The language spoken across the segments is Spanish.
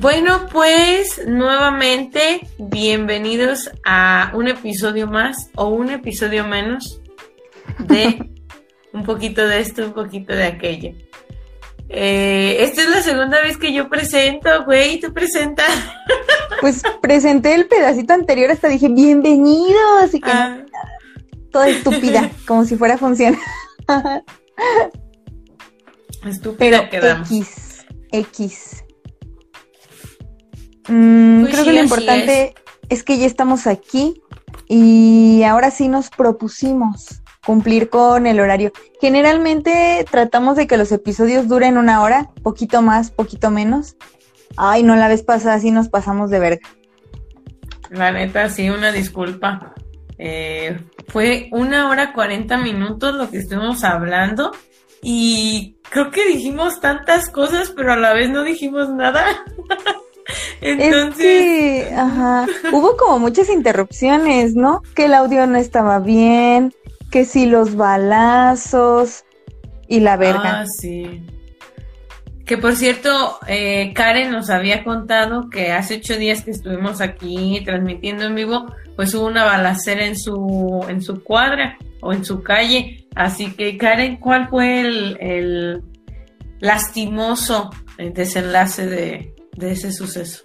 Bueno, pues nuevamente bienvenidos a un episodio más o un episodio menos de un poquito de esto, un poquito de aquello. Esta es la segunda vez que yo presento, güey, tú presentas. Pues presenté el pedacito anterior, hasta dije bienvenidos y que toda estúpida, como si fuera función. Estúpida quedamos. X. Pues creo que lo importante es que ya estamos aquí y ahora sí nos propusimos cumplir con el horario. Generalmente tratamos de que los episodios duren una hora, poquito más, poquito menos. Ay, no, la vez pasada sí nos pasamos de verga. La neta, sí, una disculpa. Fue 1 hora 40 minutos lo que estuvimos hablando y creo que dijimos tantas cosas, pero a la vez no dijimos nada. Entonces... es que, hubo como muchas interrupciones, ¿no? Que el audio no estaba bien, que sí los balazos y la verga. Ah, sí. Que por cierto, Karen nos había contado que hace 8 días que estuvimos aquí transmitiendo en vivo, pues hubo una balacera en su cuadra o en su calle. Así que, Karen, ¿cuál fue el lastimoso desenlace de ese suceso?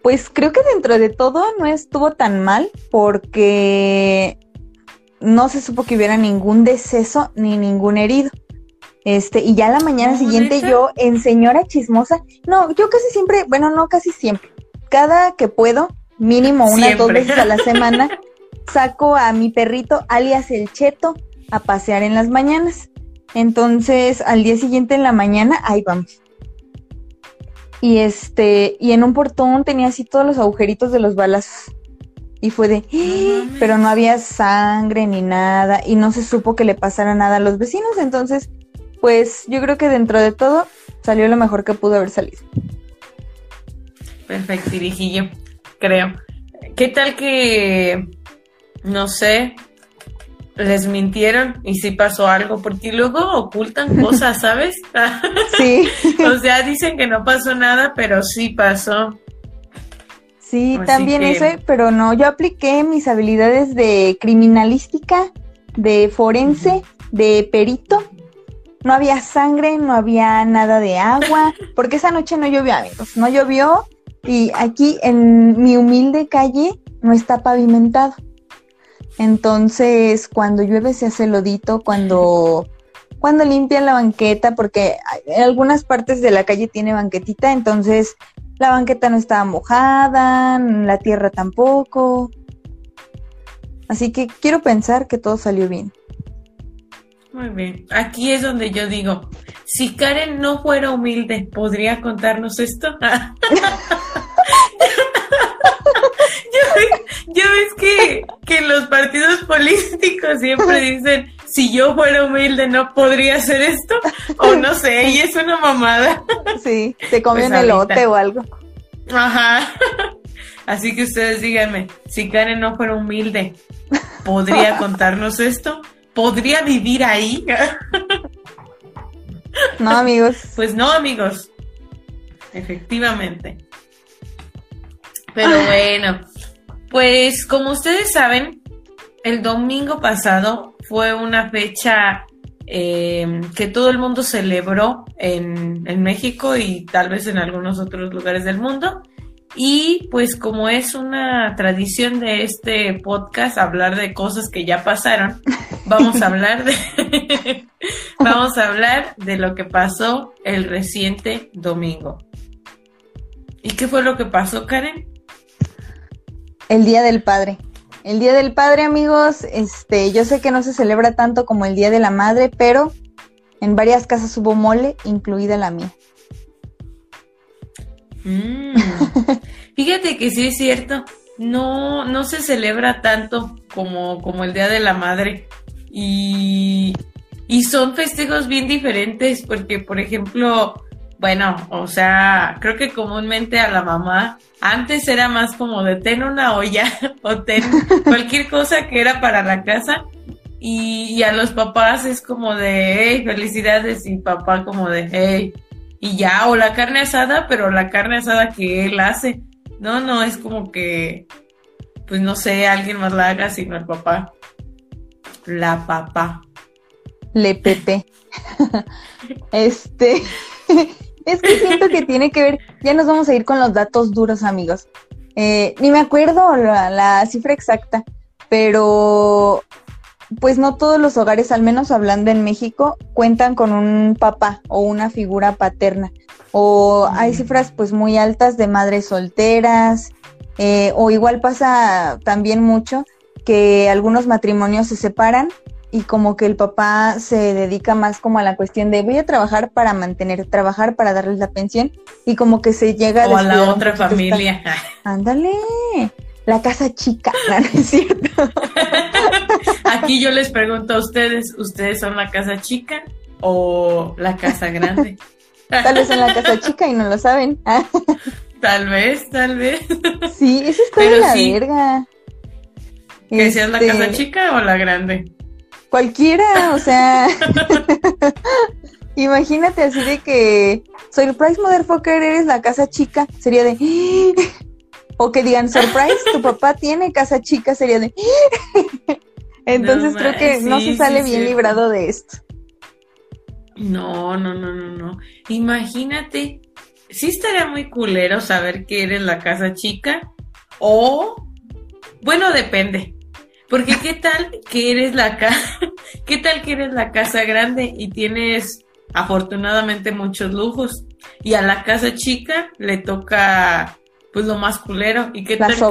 Pues creo que dentro de todo no estuvo tan mal porque no se supo que hubiera ningún deceso ni ningún herido. Y ya la mañana siguiente yo en señora chismosa, no, yo casi siempre, bueno, no casi siempre, cada que puedo, mínimo unas 2 veces a la semana, saco a mi perrito, alias el Cheto, a pasear en las mañanas. Entonces, al día siguiente en la mañana, ahí vamos. Y y en un portón tenía así todos los agujeritos de los balazos. Y fue de, pero no había sangre ni nada, y no se supo que le pasara nada a los vecinos. Entonces, pues yo creo que dentro de todo salió lo mejor que pudo haber salido. Perfecto, Virijillo, creo. ¿Qué tal que, no sé, les mintieron y sí pasó algo? Porque luego ocultan cosas, ¿sabes? Sí. O sea, dicen que no pasó nada, pero sí pasó. Sí, así también que... eso, pero no, yo apliqué mis habilidades de criminalística, de forense, de perito. No había sangre, no había nada de agua, porque esa noche no llovió, amigos, no llovió, y aquí en mi humilde calle no está pavimentado. Entonces, cuando llueve se hace lodito, cuando limpian la banqueta, porque en algunas partes de la calle tiene banquetita, entonces la banqueta no estaba mojada, la tierra tampoco. Así que quiero pensar que todo salió bien. Muy bien, aquí es donde yo digo, si Karen no fuera humilde, ¿podría contarnos esto? Ya ves que los partidos políticos siempre dicen, si yo fuera humilde no podría hacer esto, o no sé, y es una mamada. Sí, te comió un elote o algo. Ajá, así que ustedes díganme, si Karen no fuera humilde, ¿podría contarnos esto? ¿Podría vivir ahí? No, amigos. Pues no, amigos. Efectivamente. Pero bueno, pues como ustedes saben, el domingo pasado fue una fecha que todo el mundo celebró en México y tal vez en algunos otros lugares del mundo. Y pues como es una tradición de este podcast hablar de cosas que ya pasaron, vamos a hablar de lo que pasó el reciente domingo. ¿Y qué fue lo que pasó, Karen? El Día del Padre. El Día del Padre, amigos, yo sé que no se celebra tanto como el Día de la Madre, pero en varias casas hubo mole, incluida la mía. Fíjate que sí es cierto, no se celebra tanto como el Día de la Madre y son festejos bien diferentes porque, por ejemplo, bueno, o sea, creo que comúnmente a la mamá antes era más como de ten una olla o ten cualquier cosa que era para la casa y a los papás es como de hey, felicidades y papá como de hey, y ya, o la carne asada, pero la carne asada que él hace, no es como que, pues no sé, alguien más la haga sino el papá, la papá, le pepe. Es que siento que tiene que ver, ya nos vamos a ir con los datos duros, amigos. Ni me acuerdo la cifra exacta, pero pues no todos los hogares, al menos hablando en México, cuentan con un papá o una figura paterna, o hay cifras pues muy altas de madres solteras, o igual pasa también mucho que algunos matrimonios se separan y como que el papá se dedica más como a la cuestión de voy a trabajar para mantener, trabajar para darles la pensión, y como que se llega a la otra familia. Ándale, la casa chica, ¿no es cierto? Aquí yo les pregunto a ustedes, ¿ustedes son la casa chica o la casa grande? Tal vez son la casa chica y no lo saben. Tal vez. Sí, eso está de la verga. ¿Que seas la casa chica o la grande? Cualquiera, o sea, imagínate así de que surprise motherfucker, eres la casa chica, sería de o que digan surprise, tu papá tiene casa chica, sería de entonces no, creo que sí, no se sale bien cierto. Librado de esto. No. Imagínate, sí estaría muy culero saber que eres la casa chica o bueno, depende. Porque qué tal que eres la casa grande y tienes afortunadamente muchos lujos y a la casa chica le toca pues lo más culero, y qué tal que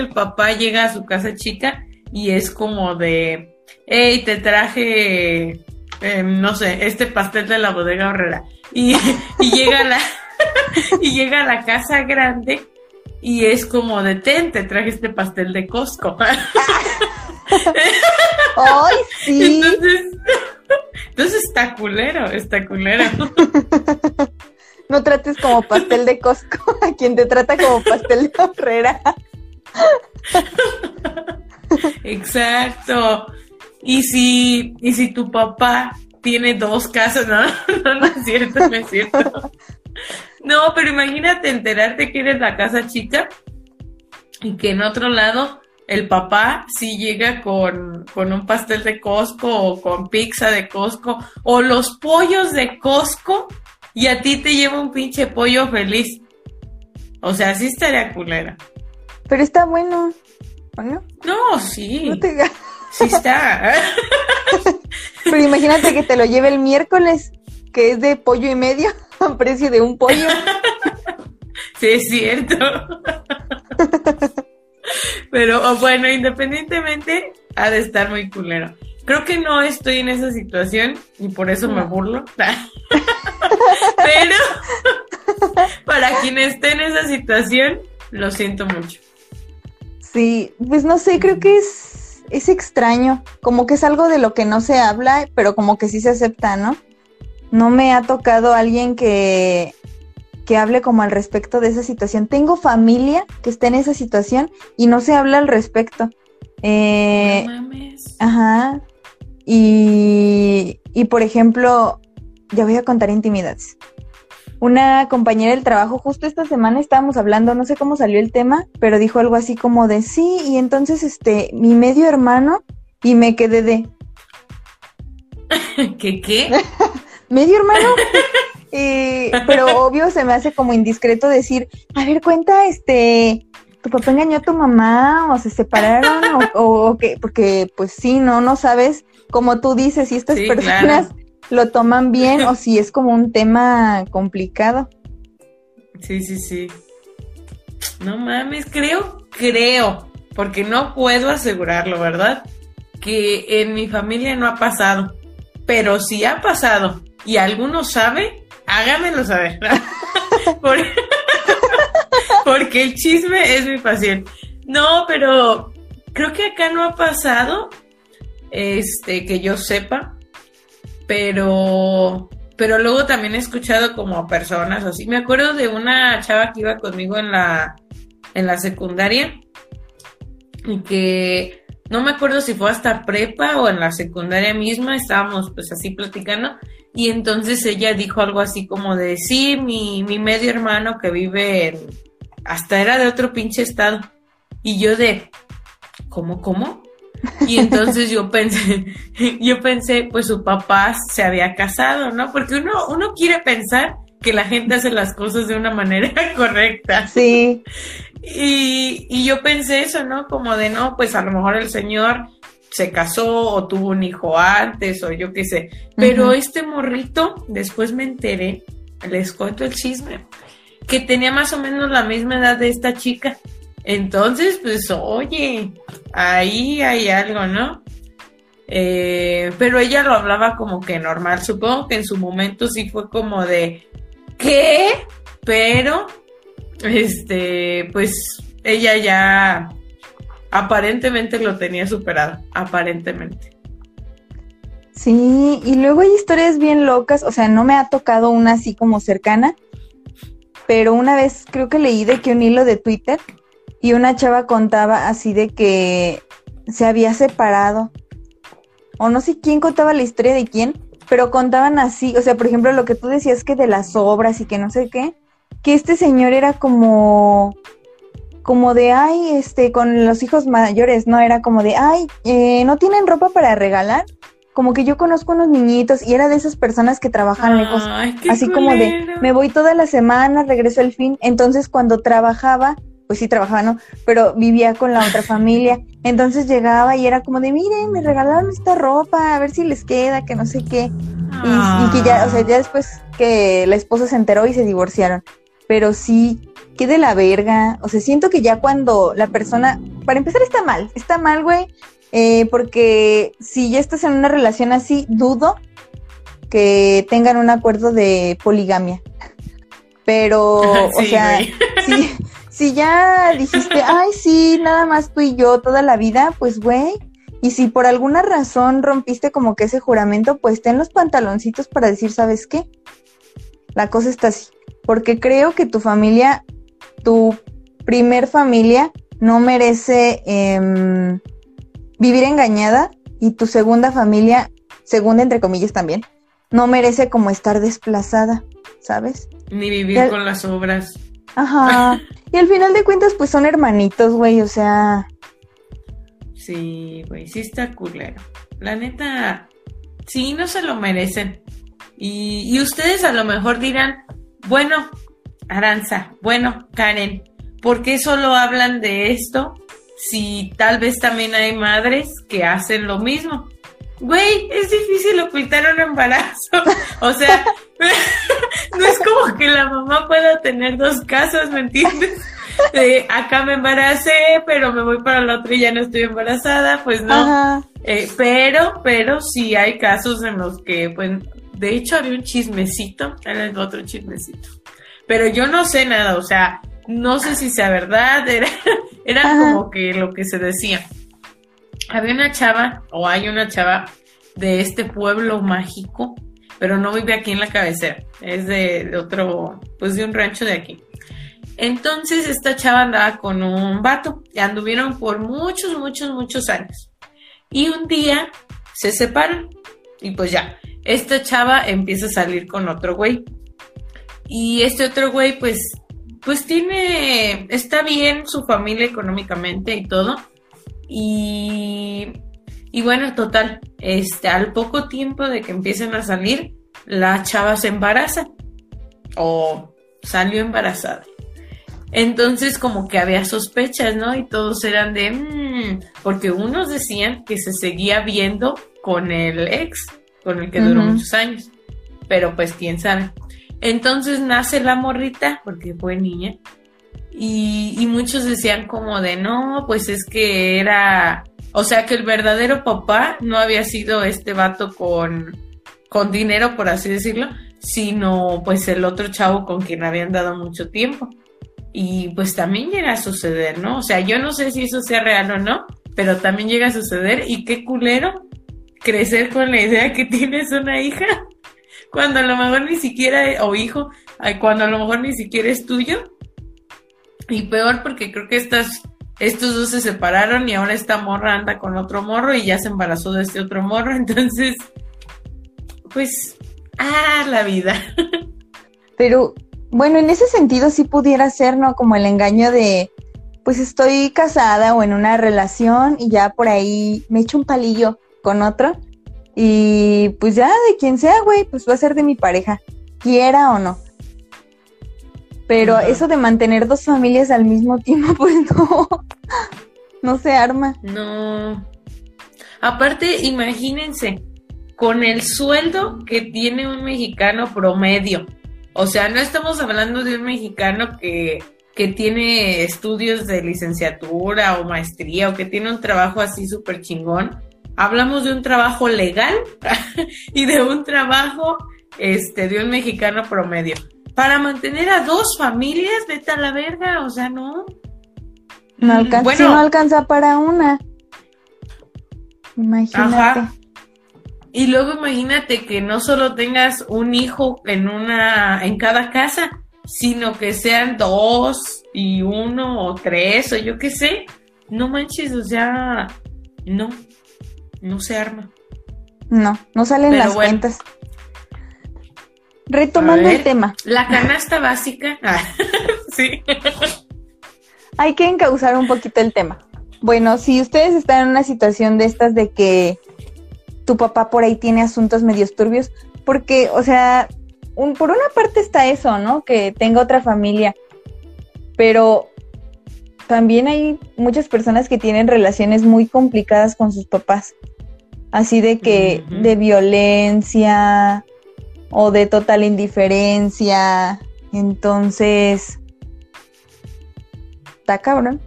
el papá llega a su casa chica y es como de hey, te traje no sé, este pastel de la bodega Aurrera y llega a la casa grande y es como de te traje este pastel de Costco. ¡Ay, sí! Entonces está culero. No trates como pastel de Costco a quien te trata como pastel de Aurrera. Exacto. Y si tu papá tiene dos casas, no es cierto. No, pero imagínate enterarte que eres la casa chica y que en otro lado el papá sí llega con un pastel de Costco o con pizza de Costco o los pollos de Costco y a ti te lleva un pinche pollo feliz. O sea, sí estaría culera. Pero está bueno, ¿o no? No, sí. Sí está. Pero imagínate que te lo lleve el miércoles, que es de pollo y medio. A precio de un pollo. Sí, es cierto. Pero bueno, independientemente, ha de estar muy culero. Creo que no estoy en esa situación y por eso me burlo. Pero para quien esté en esa situación, lo siento mucho. Sí, pues no sé, creo que es extraño. Como que es algo de lo que no se habla, pero como que sí se acepta, ¿no? No me ha tocado alguien que hable como al respecto de esa situación. Tengo familia que está en esa situación y no se habla al respecto. No mames. Ajá. Y por ejemplo, ya voy a contar intimidades. Una compañera del trabajo, justo esta semana estábamos hablando, no sé cómo salió el tema, pero dijo algo así como de sí, y entonces mi medio hermano, y me quedé de ¿Qué? ¿Medio hermano? Pero obvio se me hace como indiscreto decir, a ver, cuenta, ¿tu papá engañó a tu mamá? ¿O se separaron? ¿O qué? Porque pues sí, no sabes, como tú dices, si estas personas claro. lo toman bien o si es como un tema complicado. Sí. No mames, creo, porque no puedo asegurarlo, ¿verdad? Que en mi familia no ha pasado, pero sí ha pasado. Y alguno sabe, hágamelo saber, ¿no? Porque el chisme es mi pasión. No, pero creo que acá no ha pasado, que yo sepa, pero luego también he escuchado como personas así. Me acuerdo de una chava que iba conmigo en la secundaria y que no me acuerdo si fue hasta prepa o en la secundaria misma, estábamos pues así platicando, y entonces ella dijo algo así como de, sí, mi medio hermano que vive, hasta era de otro pinche estado, y yo de, ¿cómo? Y entonces yo pensé, pues su papá se había casado, ¿no? Porque uno quiere pensar que la gente hace las cosas de una manera correcta. Sí. Y yo pensé eso, ¿no? Como de, no, pues a lo mejor el señor se casó o tuvo un hijo antes o yo qué sé. Pero este morrito, después me enteré, les cuento el chisme, que tenía más o menos la misma edad de esta chica. Entonces, pues, oye, ahí hay algo, ¿no? Pero ella lo hablaba como que normal. Supongo que en su momento sí fue como de, ¿qué? Pero, pues, ella ya aparentemente lo tenía superado, aparentemente. Sí, y luego hay historias bien locas, o sea, no me ha tocado una así como cercana, pero una vez creo que leí de que un hilo de Twitter... Y una chava contaba así de que se había separado, o no sé quién contaba la historia de quién, pero contaban así, o sea, por ejemplo, lo que tú decías que de las obras y que no sé qué, que este señor era como de, ay, con los hijos mayores, ¿no? Era como de, ay, ¿no tienen ropa para regalar? Como que yo conozco unos niñitos, y era de esas personas que trabajan lejos, así culero. Como de, me voy toda la semana, regreso al fin, entonces cuando trabajaba, pues sí trabajaba, ¿no? Pero vivía con la otra familia, entonces llegaba y era como de, miren, me regalaron esta ropa, a ver si les queda, que no sé qué, y que ya, o sea, ya después que la esposa se enteró y se divorciaron, pero sí, qué de la verga, o sea, siento que ya cuando la persona, para empezar está mal, güey, porque si ya estás en una relación así, dudo que tengan un acuerdo de poligamia, pero, sí, o sea, güey. Sí... Si ya dijiste, ay, sí, nada más tú y yo toda la vida, pues, güey, y si por alguna razón rompiste como que ese juramento, pues ten los pantaloncitos para decir, ¿sabes qué? La cosa está así, porque creo que tu familia, tu primer familia, no merece vivir engañada, y tu segunda familia, segunda entre comillas también, no merece como estar desplazada, ¿sabes? Ni vivir con las obras. Ajá, y al final de cuentas pues son hermanitos, güey, o sea. Sí, güey, sí está culero. La neta, sí, no se lo merecen. Y ustedes a lo mejor dirán, bueno, Aranza, bueno, Karen, ¿por qué solo hablan de esto si tal vez también hay madres que hacen lo mismo? Güey, es difícil ocultar un embarazo, o sea... No es como que la mamá pueda tener dos casas, ¿me entiendes? Acá me embaracé, pero me voy para la otra y ya no estoy embarazada, pues no. Pero sí hay casos en los que, pues, de hecho había un chismecito, era otro chismecito. Pero yo no sé nada, o sea, no sé si sea verdad, era como que lo que se decía. Había una chava, o hay una chava de este pueblo mágico, pero no vive aquí en la cabecera, es de otro, pues de un rancho de aquí. Entonces esta chava andaba con un vato, y anduvieron por muchos, muchos, muchos años. Y un día se separan, y pues ya, esta chava empieza a salir con otro güey. Y este otro güey pues tiene, está bien su familia económicamente y todo, y bueno, total, al poco tiempo de que empiecen a salir, la chava se embaraza, o salió embarazada. Entonces como que había sospechas, ¿no? Y todos eran de, porque unos decían que se seguía viendo con el ex, con el que duró muchos años, pero pues quién sabe. Entonces nace la morrita, porque fue niña, y muchos decían como de, no, pues es que era... O sea que el verdadero papá no había sido este vato con dinero, por así decirlo, sino pues el otro chavo con quien habían dado mucho tiempo. Y pues también llega a suceder, ¿no? O sea, yo no sé si eso sea real o no, pero también llega a suceder. Y qué culero crecer con la idea que tienes una hija cuando a lo mejor ni siquiera, o hijo, cuando a lo mejor ni siquiera es tuyo. Y peor porque creo que estás estos dos se separaron y ahora esta morra anda con otro morro y ya se embarazó de este otro morro, entonces, pues, ¡ah, la vida! Pero, bueno, en ese sentido sí pudiera ser, ¿no? Como el engaño de, pues estoy casada o en una relación y ya por ahí me echo un palillo con otro y pues ya de quien sea, güey, pues va a ser de mi pareja, quiera o no. Pero eso de mantener dos familias al mismo tiempo, pues no, no se arma. No. Aparte, imagínense, con el sueldo que tiene un mexicano promedio, o sea, no estamos hablando de un mexicano que tiene estudios de licenciatura o maestría o que tiene un trabajo así súper chingón, hablamos de un trabajo legal y de un trabajo de un mexicano promedio. Para mantener a dos familias, vete a la verga, o sea, no. No alcanza, bueno, si no alcanza para una. Imagínate. Ajá. Y luego imagínate que no solo tengas un hijo en cada casa, sino que sean dos y uno o tres o yo qué sé. No manches, o sea, no se arma. No salen pero las bueno, cuentas. Retomando el tema. La canasta básica. Sí. Hay que encauzar un poquito el tema. Bueno, si ustedes están en una situación de estas de que tu papá por ahí tiene asuntos medios turbios, porque, o sea, por una parte está eso, ¿no? Que tenga otra familia, pero también hay muchas personas que tienen relaciones muy complicadas con sus papás, así de que de violencia o de total indiferencia, entonces, está cabrón.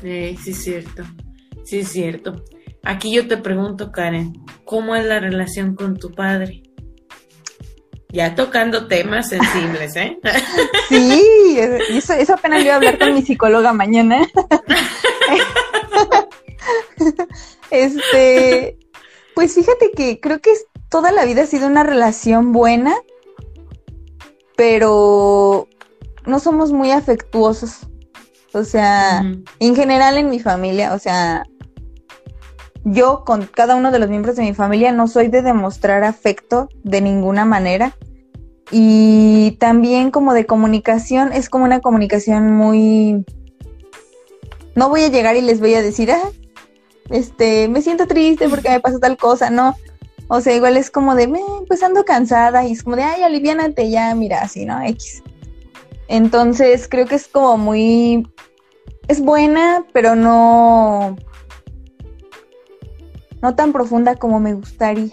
Sí, es cierto, sí es cierto. Aquí yo te pregunto, Karen, ¿cómo es la relación con tu padre? Ya tocando temas sensibles, ¿eh? Sí, eso apenas yo voy a hablar con mi psicóloga mañana. Pues fíjate que creo que toda la vida ha sido una relación buena, pero no somos muy afectuosos. O sea, en general en mi familia, o sea, yo con cada uno de los miembros de mi familia no soy de demostrar afecto de ninguna manera y también como de comunicación, es como una comunicación muy... No voy a llegar y les voy a decir, me siento triste porque me pasó tal cosa, no. O sea, igual es como de, pues ando cansada y es como de, ay, aliviánate ya, mira, así, ¿no? X. Entonces creo que es como muy... Es buena, pero no tan profunda como me gustaría.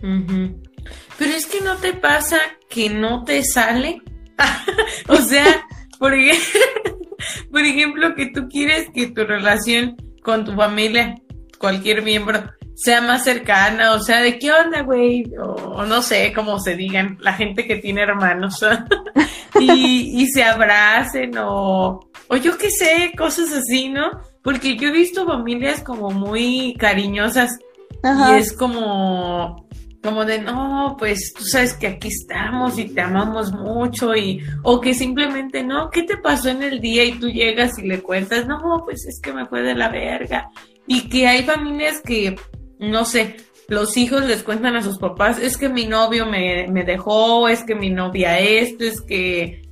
Pero es que ¿no te pasa que no te sale? O sea, por ejemplo, que tú quieres que tu relación con tu familia, cualquier miembro, sea más cercana, o sea, ¿de qué onda, güey? O no sé, como se digan, la gente que tiene hermanos, y se abracen, o yo qué sé, cosas así, ¿no? Porque yo he visto familias como muy cariñosas. Ajá. Y es como de, no, pues tú sabes que aquí estamos y te amamos mucho o que simplemente, no, ¿qué te pasó en el día? Y tú llegas y le cuentas, no, pues es que me fue de la verga. Y que hay familias que, no sé, los hijos les cuentan a sus papás, es que mi novio me dejó, es que mi novia es que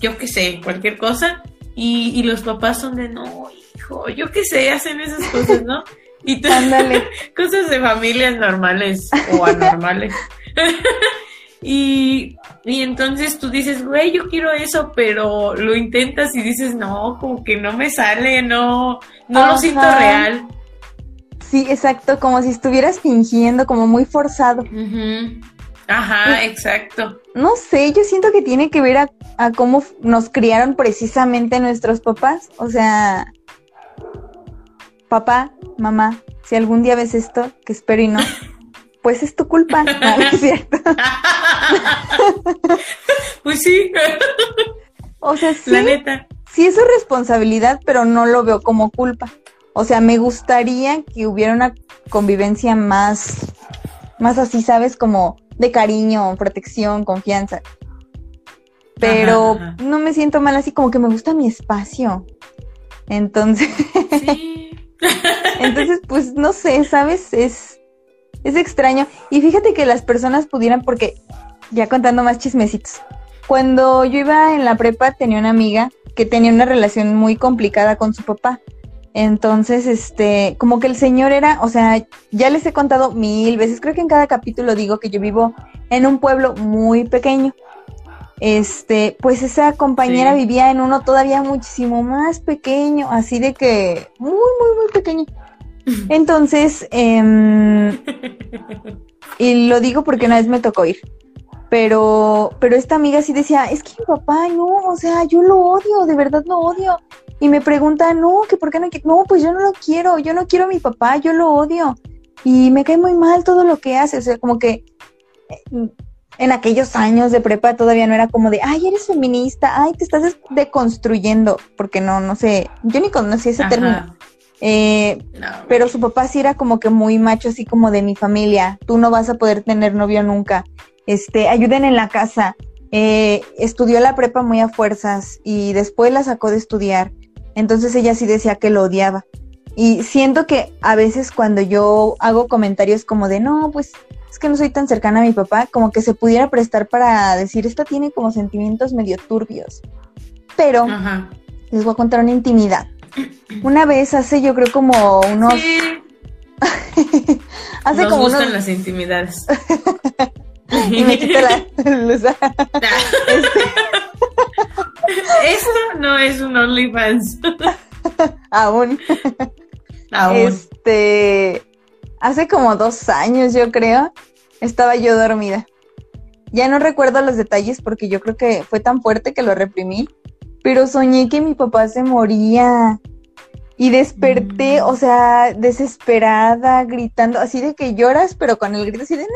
yo qué sé, cualquier cosa. Y los papás son de, no, hijo, yo qué sé, hacen esas cosas, ¿no? Y ándale. Cosas de familias normales o anormales. y entonces tú dices, güey, yo quiero eso, pero lo intentas y dices, no, como que no me sale, no lo siento real. Sí, exacto, como si estuvieras fingiendo, como muy forzado. Ajá, exacto. No sé, yo siento que tiene que ver a cómo nos criaron precisamente nuestros papás. O sea, papá, mamá, si algún día ves esto, que espero y no, pues es tu culpa, ¿no? ¿Es cierto? Pues sí. O sea, sí, la neta. Sí es su responsabilidad, pero no lo veo como culpa. O sea, me gustaría que hubiera una convivencia más así, ¿sabes? Como de cariño, protección, confianza. Pero ajá. No me siento mal así, como que me gusta mi espacio. Entonces, sí. Entonces, pues no sé, ¿sabes? Es extraño. Y fíjate que las personas pudieran, porque ya contando más chismecitos, cuando yo iba en la prepa tenía una amiga que tenía una relación muy complicada con su papá. Entonces, como que el señor era, o sea, ya les he contado 1000 veces, creo que en cada capítulo digo que yo vivo en un pueblo muy pequeño. Pues esa compañera sí. Vivía en uno todavía muchísimo más pequeño, así de que muy, muy, muy pequeño. Entonces, y lo digo porque una vez me tocó ir, pero esta amiga sí decía, es que mi papá, no, o sea, yo lo odio, de verdad lo odio. Y me pregunta, no, que por qué no, no, pues yo no lo quiero, yo no quiero a mi papá, yo lo odio. Y me cae muy mal todo lo que hace, o sea, como que... En aquellos años de prepa todavía no era como de, ay, eres feminista, ay, te estás deconstruyendo, porque no sé, yo ni conocí ese término. No, pero su papá sí era como que muy macho, así como de mi familia, tú no vas a poder tener novio nunca, ayuden en la casa, estudió la prepa muy a fuerzas y después la sacó de estudiar, entonces ella sí decía que lo odiaba. Y siento que a veces cuando yo hago comentarios como de, no, pues... es que no soy tan cercana a mi papá, como que se pudiera prestar para decir, esta tiene como sentimientos medio turbios. Pero ajá. Les voy a contar una intimidad. Una vez hace, yo creo, como unos... Sí. hace nos como gustan unos... las intimidades. Y me quito la luz. Esto no es un OnlyFans. Aún. Hace como 2 años, yo creo, estaba yo dormida. Ya no recuerdo los detalles porque yo creo que fue tan fuerte que lo reprimí, pero soñé que mi papá se moría y desperté, o sea, desesperada, gritando, así de que lloras, pero con el grito así de ¡no!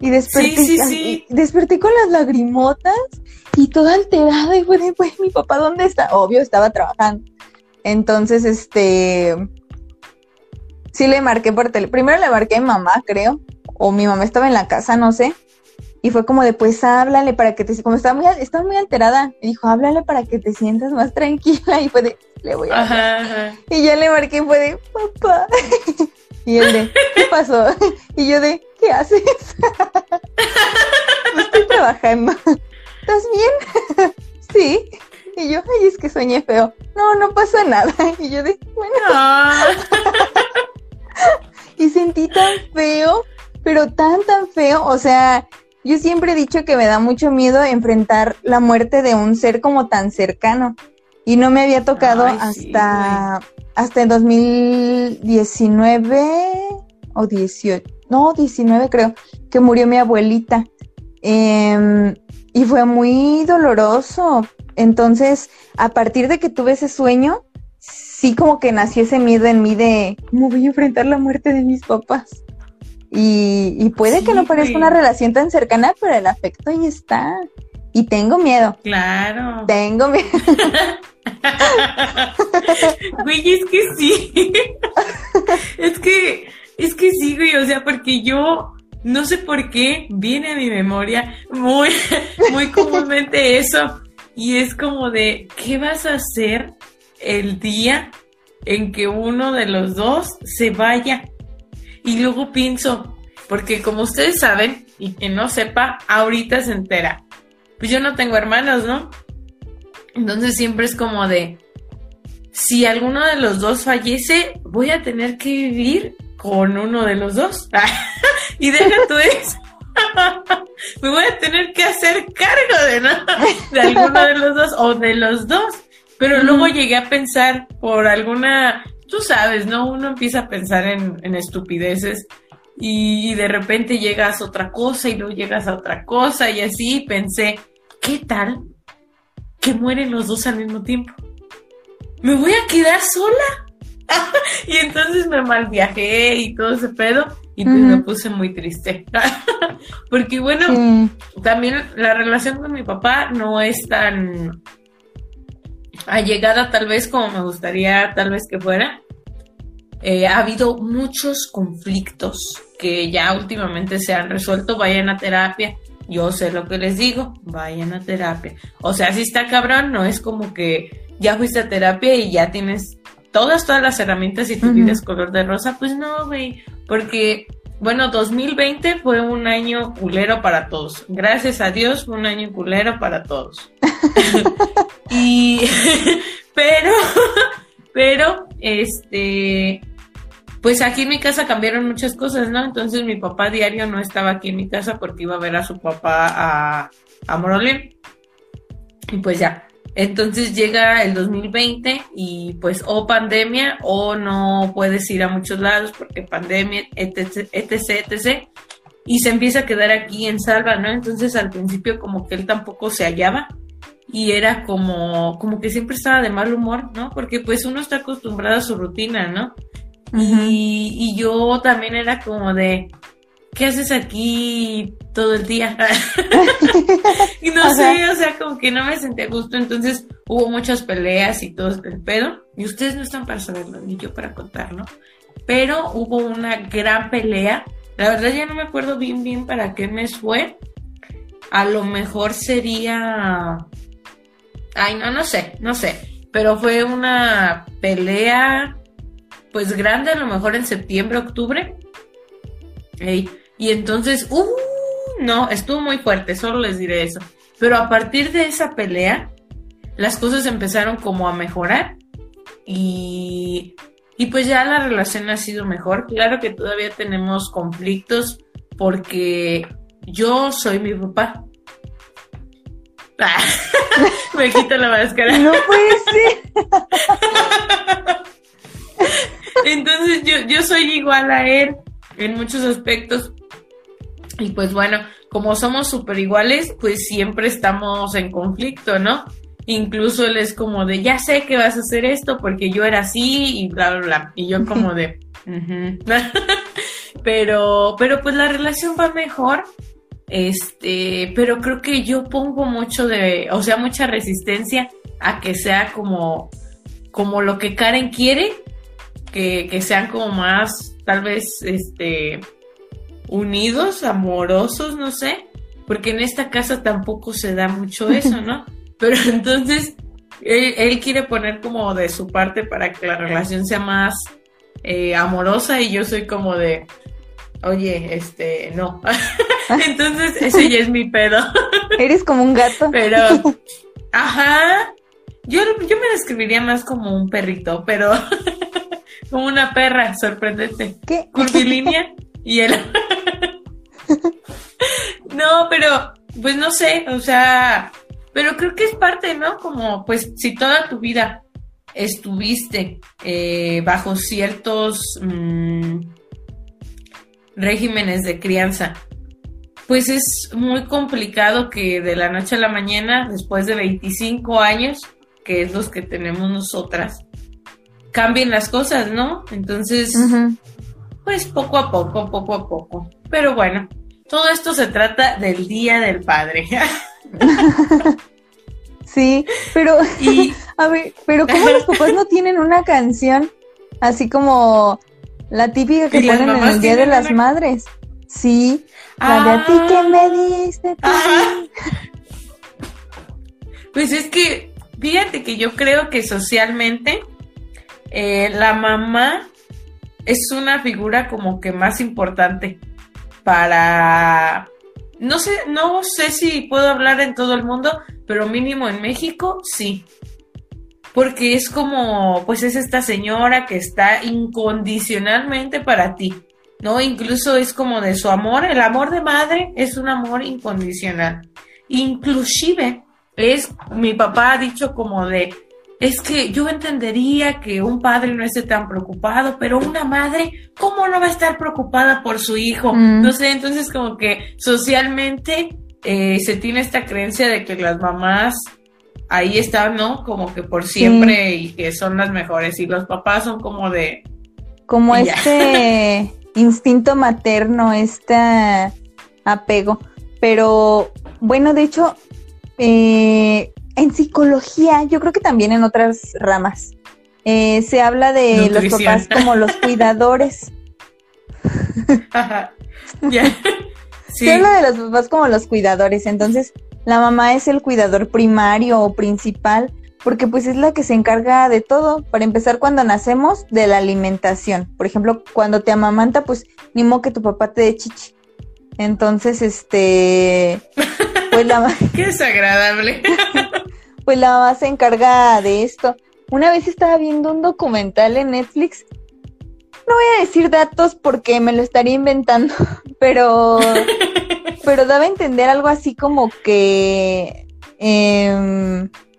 Y desperté, sí. Y desperté con las lagrimotas y toda alterada y bueno, pues, mi papá, ¿dónde está? Obvio, estaba trabajando. Entonces, sí le marqué por teléfono. Primero le marqué a mi mamá, creo, o mi mamá estaba en la casa, no sé, y fue como de, pues háblale para que te... como estaba muy alterada, me dijo, háblale para que te sientas más tranquila, y fue de, le voy a hablar. Ajá. Y ya le marqué, fue de, papá, y él de, ¿qué pasó? Y yo de, ¿qué haces? Estoy trabajando. ¿Estás bien? Sí. Y yo, ay, es que soñé feo. No pasa nada. Y yo de, bueno... Y sentí tan feo, pero tan feo, o sea, yo siempre he dicho que me da mucho miedo enfrentar la muerte de un ser como tan cercano, y no me había tocado hasta el 2019 o 18, no, 19 creo, que murió mi abuelita, y fue muy doloroso. Entonces, a partir de que tuve ese sueño, sí como que nació ese miedo en mí de cómo voy a enfrentar la muerte de mis papás. Y puede que no parezca una relación tan cercana, pero el afecto ahí está. Y tengo miedo. Claro. Tengo miedo. Güey, es que sí. es que sí, güey, o sea, porque yo no sé por qué viene a mi memoria muy, muy comúnmente eso. Y es como de, ¿qué vas a hacer el día en que uno de los dos se vaya? Y luego pienso, porque como ustedes saben, y que no sepa, ahorita se entera, pues yo no tengo hermanos, ¿no? Entonces siempre es como de, si alguno de los dos fallece, voy a tener que vivir con uno de los dos. Y deja tú eso. Me voy a tener que hacer cargo de alguno de los dos o de los dos. Pero luego llegué a pensar por alguna... Tú sabes, ¿no? Uno empieza a pensar en estupideces y de repente llegas a otra cosa y luego llegas a otra cosa y así pensé, ¿qué tal que mueren los dos al mismo tiempo? ¿Me voy a quedar sola? Y entonces me mal viajé y todo ese pedo y pues me puse muy triste. Porque bueno, también la relación con mi papá no es tan... allegada tal vez como me gustaría tal vez que fuera. Ha habido muchos conflictos que ya últimamente se han resuelto. Vayan a terapia, yo sé lo que les digo, vayan a terapia. O sea, si está cabrón, no es como que ya fuiste a terapia y ya tienes todas las herramientas y tu vida es color de rosa. Pues no, güey, porque, bueno, 2020 fue un año culero para todos. Gracias a Dios fue un año culero para todos. Y, pero, pues aquí en mi casa cambiaron muchas cosas, ¿no? Entonces mi papá diario no estaba aquí en mi casa porque iba a ver a su papá a Moroleón. Y pues ya. Entonces llega el 2020 y pues o pandemia o no puedes ir a muchos lados porque pandemia, etc, etc, etc. Y se empieza a quedar aquí en Salva, ¿no? Entonces al principio como que él tampoco se hallaba y era como que siempre estaba de mal humor, ¿no? Porque pues uno está acostumbrado a su rutina, ¿no? Y yo también era como de... ¿Qué haces aquí todo el día? Y no sé, o sea, como que no me sentí a gusto. Entonces hubo muchas peleas y todo el pedo. Y ustedes no están para saberlo, ni yo para contarlo. Pero hubo una gran pelea. La verdad ya no me acuerdo bien para qué mes fue. A lo mejor sería... Ay, no sé. Pero fue una pelea, pues grande, a lo mejor en septiembre, octubre. Ey. Y entonces, no, estuvo muy fuerte, solo les diré eso. Pero a partir de esa pelea, las cosas empezaron como a mejorar y pues ya la relación ha sido mejor. Claro que todavía tenemos conflictos porque yo soy mi papá. Me quito la máscara. No puede ser. Entonces yo soy igual a él en muchos aspectos, y pues bueno, como somos súper iguales, pues siempre estamos en conflicto, ¿no? Incluso él es como de, ya sé que vas a hacer esto, porque yo era así, y bla, bla, bla, y yo como de, pero pues la relación va mejor, pero creo que yo pongo mucho mucha resistencia a que sea como lo que Karen quiere, que sean como más, tal vez, unidos, amorosos, no sé, porque en esta casa tampoco se da mucho eso, ¿no? Pero entonces, él quiere poner como de su parte para que la relación sea más amorosa, y yo soy como de, oye, no. Entonces, ese ya es mi pedo. Eres como un gato. Pero, ajá, yo me describiría más como un perrito, pero... Como una perra, sorprendente. ¿Qué? Curvilínea y él. No, pero, pues no sé, o sea, pero creo que es parte, ¿no? Como, pues, si toda tu vida estuviste bajo ciertos regímenes de crianza, pues es muy complicado que de la noche a la mañana, después de 25 años, que es los que tenemos nosotras, cambien las cosas, ¿no? Entonces, pues poco a poco. Pero bueno, todo esto se trata del Día del Padre. Sí, pero, a ver, pero ¿cómo los papás no tienen una canción así como la típica que ponen en el Día de las Madres? Sí, la de a ti que me diste. Pues es que, fíjate que yo creo que socialmente... la mamá es una figura como que más importante para... No sé si puedo hablar en todo el mundo, pero mínimo en México, sí. Porque es como, pues es esta señora que está incondicionalmente para ti, ¿no? Incluso es como de su amor, el amor de madre es un amor incondicional. Inclusive, mi papá ha dicho como de... Es que yo entendería que un padre no esté tan preocupado, pero una madre, ¿cómo no va a estar preocupada por su hijo? No sé, entonces como que socialmente se tiene esta creencia de que las mamás ahí están, ¿no? Como que por siempre sí. Y que son las mejores, y los papás son como de... Como este instinto materno, este apego. Pero, bueno, de hecho... En psicología, yo creo que también en otras ramas, se habla de nutrición. Los papás como los cuidadores. Ajá. Yeah. Sí. Se habla de los papás como los cuidadores, entonces la mamá es el cuidador primario o principal, porque pues es la que se encarga de todo. Para empezar, cuando nacemos, de la alimentación. Por ejemplo, cuando te amamanta, pues ni modo que tu papá te dé chichi. Entonces, pues la ¡qué desagradable! Pues la mamá se encarga de esto. Una vez estaba viendo un documental en Netflix. No voy a decir datos porque me lo estaría inventando, pero daba a entender algo así como que,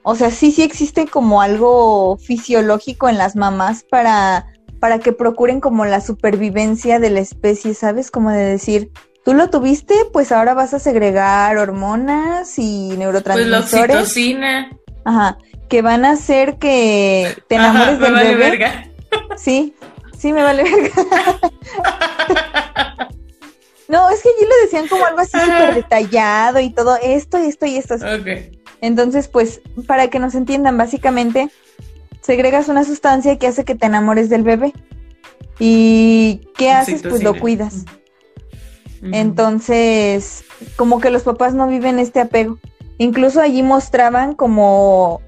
o sea, sí existe como algo fisiológico en las mamás para que procuren como la supervivencia de la especie, ¿sabes? Como de decir, tú lo tuviste, pues ahora vas a segregar hormonas y neurotransmisores. Pues la oxitocina. Ajá, que van a hacer que te enamores del bebé. Verga. Sí, me vale verga. No, es que allí lo decían como algo así súper detallado y todo esto. Okay. Entonces, pues, para que nos entiendan, básicamente, segregas una sustancia que hace que te enamores del bebé. ¿Y qué haces? Pues lo cuidas. Uh-huh. Entonces, como que los papás no viven este apego. Incluso allí mostraban como,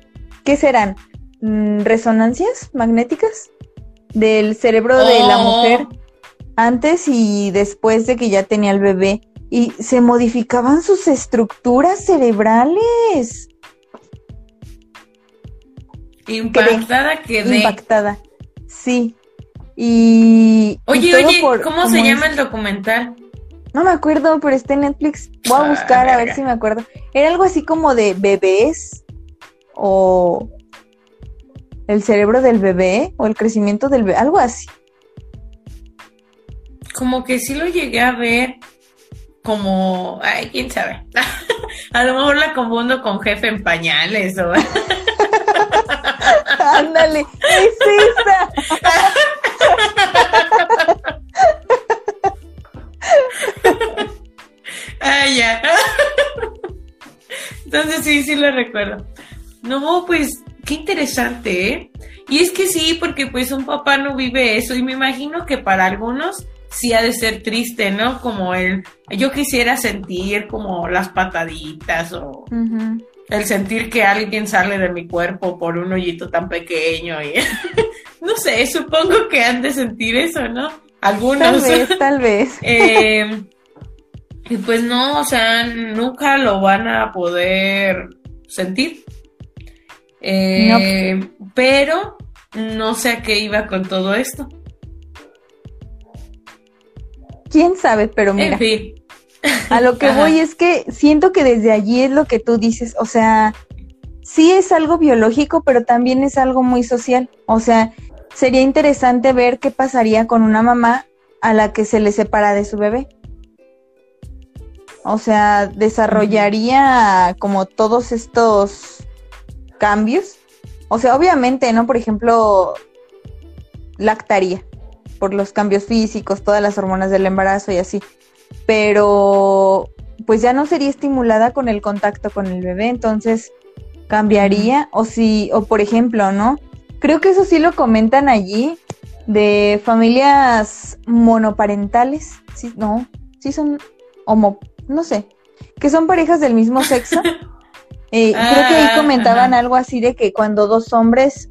¿qué serán? ¿Resonancias magnéticas? Del cerebro de la mujer antes y después de que ya tenía el bebé, y se modificaban sus estructuras cerebrales. Impactada. Sí. Y Oye, ¿cómo se llama el documental? No me acuerdo, pero está en Netflix. Voy a buscar a ver si me acuerdo. Era algo así como de bebés o el cerebro del bebé o el crecimiento del bebé, algo así. Como que sí lo llegué a ver, como, ay, quién sabe. A lo mejor la confundo con Jefe en Pañales o... Ándale, es esa. Ay, ya. Entonces sí lo recuerdo. No, pues qué interesante, ¿eh? Y es que sí, porque pues un papá no vive eso, y me imagino que para algunos sí ha de ser triste, ¿no? Como yo quisiera sentir como las pataditas o uh-huh. el sentir que alguien sale de mi cuerpo por un hoyito tan pequeño y no sé, supongo que han de sentir eso, ¿no? Algunos. Tal vez. Y pues no, o sea, nunca lo van a poder sentir. No. Pero no sé a qué iba con todo esto. ¿Quién sabe? Pero mira, en fin. A lo que voy es que siento que desde allí es lo que tú dices. O sea, sí es algo biológico, pero también es algo muy social. O sea, sería interesante ver qué pasaría con una mamá a la que se le separa de su bebé. O sea, desarrollaría como todos estos cambios, o sea, obviamente, ¿no? Por ejemplo, lactaría, por los cambios físicos, todas las hormonas del embarazo y así, pero pues ya no sería estimulada con el contacto con el bebé, entonces cambiaría, o por ejemplo, ¿no? Creo que eso sí lo comentan allí, de familias monoparentales, que son parejas del mismo sexo. Creo que ahí comentaban algo así de que cuando dos hombres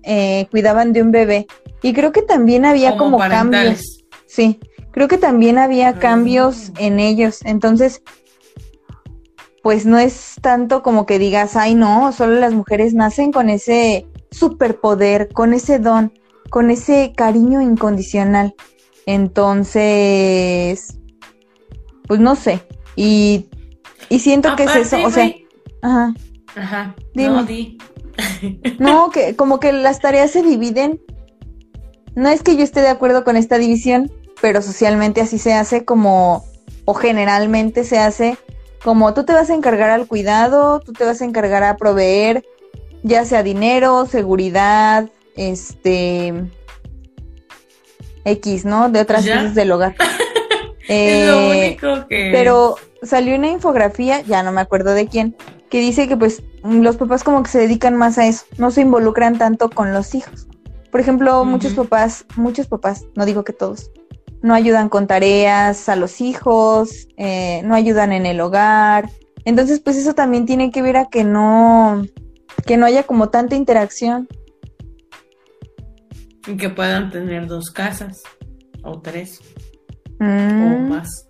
cuidaban de un bebé, y creo que también había como cambios, cambios en ellos, entonces pues no es tanto como que digas, ay no, solo las mujeres nacen con ese superpoder, con ese don, con ese cariño incondicional, entonces pues no sé, y siento que es eso, o sea, ajá. Ajá, dime. No, que como que las tareas se dividen. No es que yo esté de acuerdo con esta división, pero socialmente así se hace como, o generalmente se hace como tú te vas a encargar al cuidado, tú te vas a encargar a proveer, ya sea dinero, seguridad, X, ¿no? De otras cosas del hogar. Es lo único que... Pero salió una infografía, ya no me acuerdo de quién, que dice que pues los papás como que se dedican más a eso, no se involucran tanto con los hijos. Por ejemplo, muchos papás, no digo que todos, no ayudan con tareas a los hijos, no ayudan en el hogar. Entonces, pues eso también tiene que ver a que no, que no haya como tanta interacción. Y que puedan tener 2 casas, o 3, o más.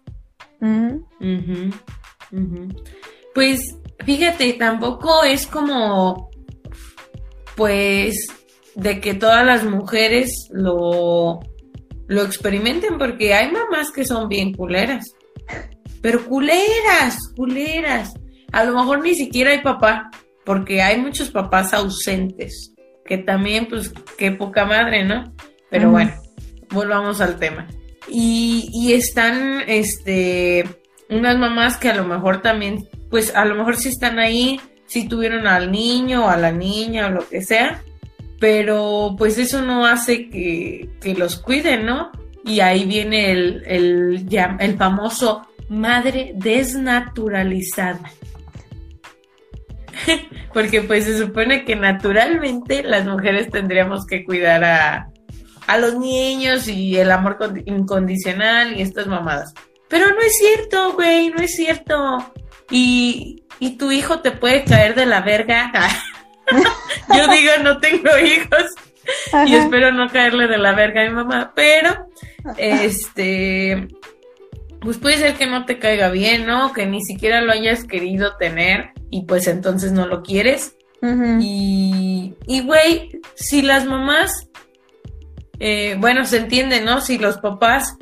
Pues, fíjate, tampoco es como, pues, de que todas las mujeres lo experimenten, porque hay mamás que son bien culeras, pero culeras. A lo mejor ni siquiera hay papá, porque hay muchos papás ausentes, que también, pues, qué poca madre, ¿no? Pero bueno, volvamos al tema. Y están, unas mamás que a lo mejor también, pues, a lo mejor sí están ahí, sí tuvieron al niño o a la niña o lo que sea, pero pues eso no hace que los cuiden, ¿no? Y ahí viene el famoso madre desnaturalizada. Porque pues se supone que naturalmente las mujeres tendríamos que cuidar a los niños y el amor incondicional y estas mamadas. Pero no es cierto, güey, no es cierto. Y tu hijo te puede caer de la verga. Yo digo, no tengo hijos. Ajá. Y espero no caerle de la verga a mi mamá, pero pues puede ser que no te caiga bien, ¿no? Que ni siquiera lo hayas querido tener y pues entonces no lo quieres. Uh-huh. Y güey, si las mamás, bueno, se entiende, ¿no? Si los papás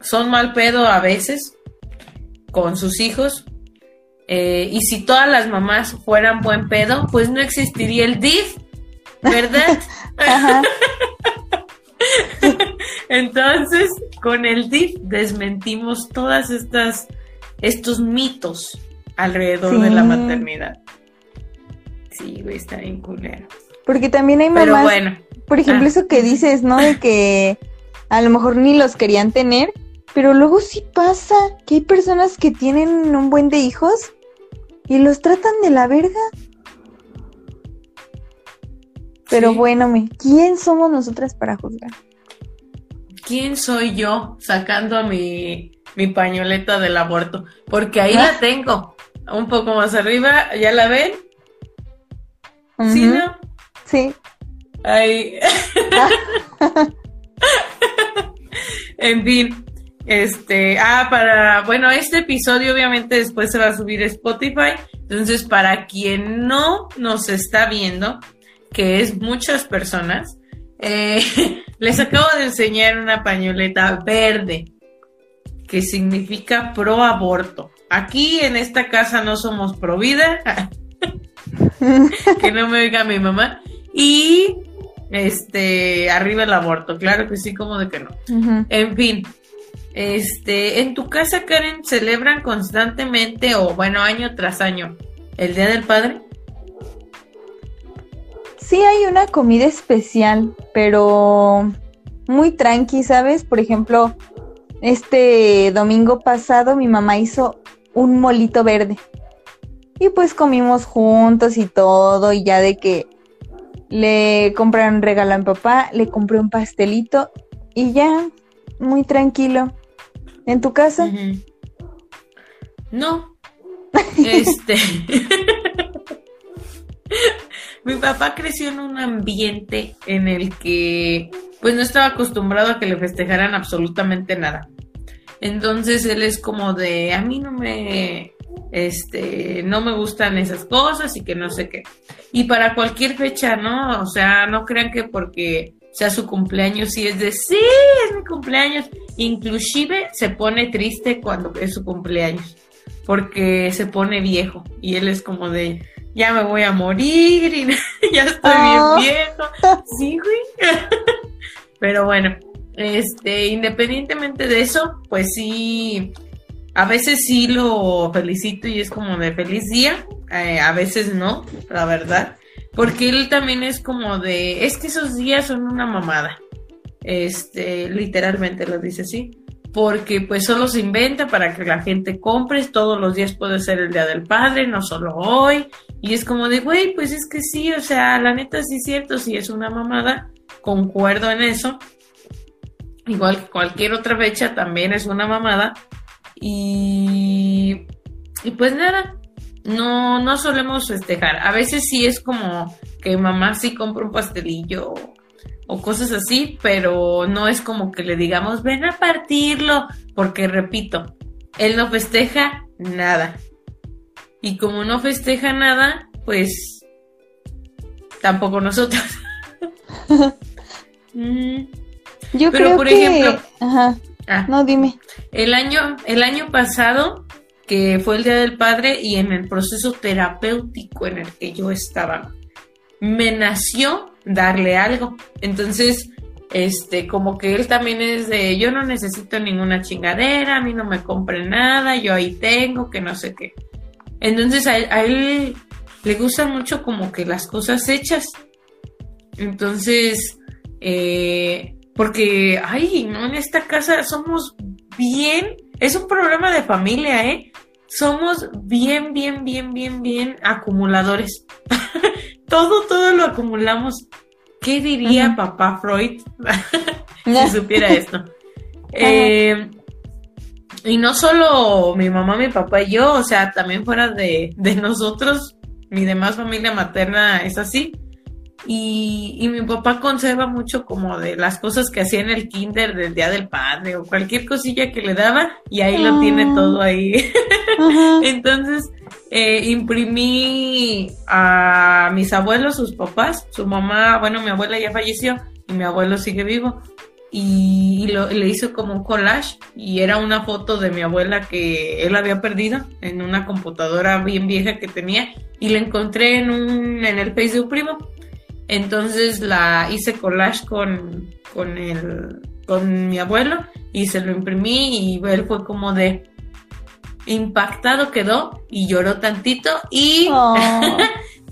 son mal pedo a veces con sus hijos, y si todas las mamás fueran buen pedo, pues no existiría el DIF, ¿verdad? Ajá. Entonces, con el DIF desmentimos todas estos mitos alrededor de la maternidad. Sí, güey, está bien culero. Porque también hay mamás, pero bueno, por ejemplo, eso que dices, ¿no? De que a lo mejor ni los querían tener, pero luego sí pasa que hay personas que tienen un buen de hijos y los tratan de la verga. Pero sí. Bueno, ¿quién somos nosotras para juzgar? ¿Quién soy yo sacando mi pañoleta del aborto? Porque ahí la tengo, un poco más arriba, ¿ya la ven? Uh-huh. ¿Sí, no? Sí. Ahí. En fin, bueno, este episodio obviamente después se va a subir a Spotify, entonces para quien no nos está viendo, que es muchas personas, les acabo de enseñar una pañoleta verde, que significa pro aborto. Aquí en esta casa no somos pro vida, que no me oiga mi mamá, y arriba el aborto, claro que sí, como de que no. Uh-huh. En fin, en tu casa, Karen, ¿celebran constantemente o bueno, año tras año, el Día del Padre? Sí hay una comida especial, pero muy tranqui, ¿sabes? Por ejemplo, este domingo pasado mi mamá hizo un molito verde. Y pues comimos juntos y todo, y ya de que le compraron un regalo a mi papá, le compré un pastelito y ya, muy tranquilo. ¿En tu casa? Uh-huh. No. Mi papá creció en un ambiente en el que pues no estaba acostumbrado a que le festejaran absolutamente nada. Entonces él es como de, a mí no me gustan esas cosas y que no sé qué. Y para cualquier fecha, ¿no? O sea, no crean que porque sea su cumpleaños sí es de, sí, es mi cumpleaños. Inclusive se pone triste cuando es su cumpleaños, porque se pone viejo y él es como de, ya me voy a morir y ya estoy bien viejo. Sí, güey. Pero bueno, independientemente de eso, pues sí, a veces sí lo felicito y es como de feliz día, a veces no, la verdad, porque él también es como de, es que esos días son una mamada, literalmente lo dice así, porque pues solo se inventa para que la gente compre, todos los días puede ser el Día del Padre, no solo hoy, y es como de, güey, pues es que sí, o sea, la neta sí es cierto, sí es una mamada, concuerdo en eso, igual que cualquier otra fecha también es una mamada, y pues nada, No solemos festejar. A veces sí es como que mamá sí compra un pastelillo o cosas así, pero no es como que le digamos, ven a partirlo, porque repito, él no festeja nada. Y como no festeja nada, pues tampoco nosotros. Yo pero creo por que... ejemplo, ajá. Ah, no, dime. El año pasado, que fue el Día del Padre, y en el proceso terapéutico en el que yo estaba, me nació darle algo. Entonces, como que él también es de, yo no necesito ninguna chingadera, a mí no me compre nada, yo ahí tengo, que no sé qué. Entonces, a él le gustan mucho como que las cosas hechas. Entonces, porque, no, en esta casa somos bien, es un problema de familia, somos bien acumuladores. todo lo acumulamos. ¿Qué diría uh-huh. papá Freud si supiera esto? Y no solo mi mamá, mi papá y yo, o sea, también fuera de nosotros, mi demás familia materna es así. Y mi papá conserva mucho como de las cosas que hacía en el kinder del Día del Padre o cualquier cosilla que le daba, y ahí lo tiene todo ahí. Uh-huh. Entonces imprimí a mis abuelos, sus papás, su mamá, bueno, mi abuela ya falleció y mi abuelo sigue vivo, y le hizo como un collage, y era una foto de mi abuela que él había perdido en una computadora bien vieja que tenía, y la encontré en el Face de un primo. Entonces la hice collage con mi abuelo y se lo imprimí, y él fue como de impactado quedó y lloró tantito y, oh.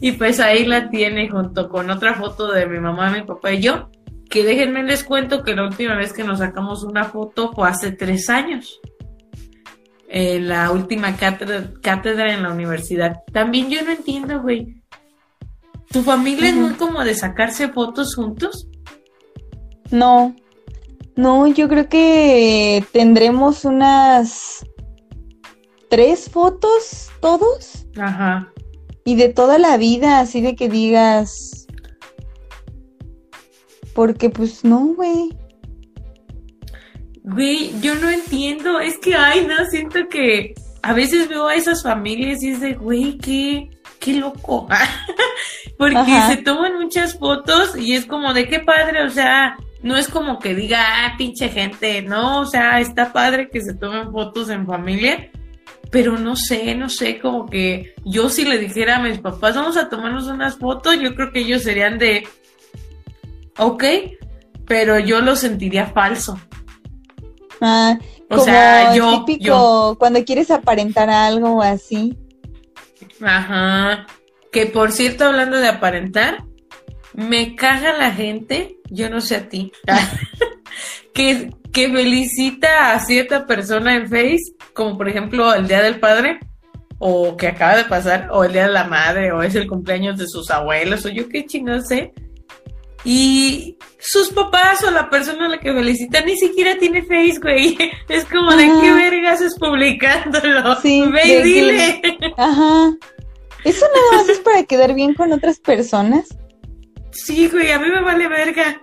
Y pues ahí la tiene junto con otra foto de mi mamá, mi papá y yo, que déjenme les cuento que la última vez que nos sacamos una foto fue hace 3 años. La última cátedra en la universidad. También yo no entiendo, güey. ¿Tu familia uh-huh. es muy como de sacarse fotos juntos? No, yo creo que tendremos unas 3 fotos todos. Ajá. Y de toda la vida, así de que digas... Porque pues no, güey. Güey, yo no entiendo. Es que, siento que a veces veo a esas familias y es de, güey, qué loco, porque ajá. se toman muchas fotos y es como de qué padre, o sea, no es como que diga, pinche gente, no, o sea, está padre que se tomen fotos en familia, pero no sé, como que yo si le dijera a mis papás, vamos a tomarnos unas fotos, yo creo que ellos serían de, ok, pero yo lo sentiría falso. O como sea, típico, cuando quieres aparentar algo o así. Ajá, que por cierto, hablando de aparentar, me caga la gente, yo no sé a ti, que felicita a cierta persona en Face, como por ejemplo el Día del Padre, o que acaba de pasar, o el Día de la Madre, o es el cumpleaños de sus abuelos, o yo qué chingados sé, y sus papás o la persona a la que felicita ni siquiera tiene Face, güey, es como de qué vergas es publicándolo, sí, ve y dile. Ajá. ¿Eso nada más es para quedar bien con otras personas? Sí, güey, a mí me vale verga.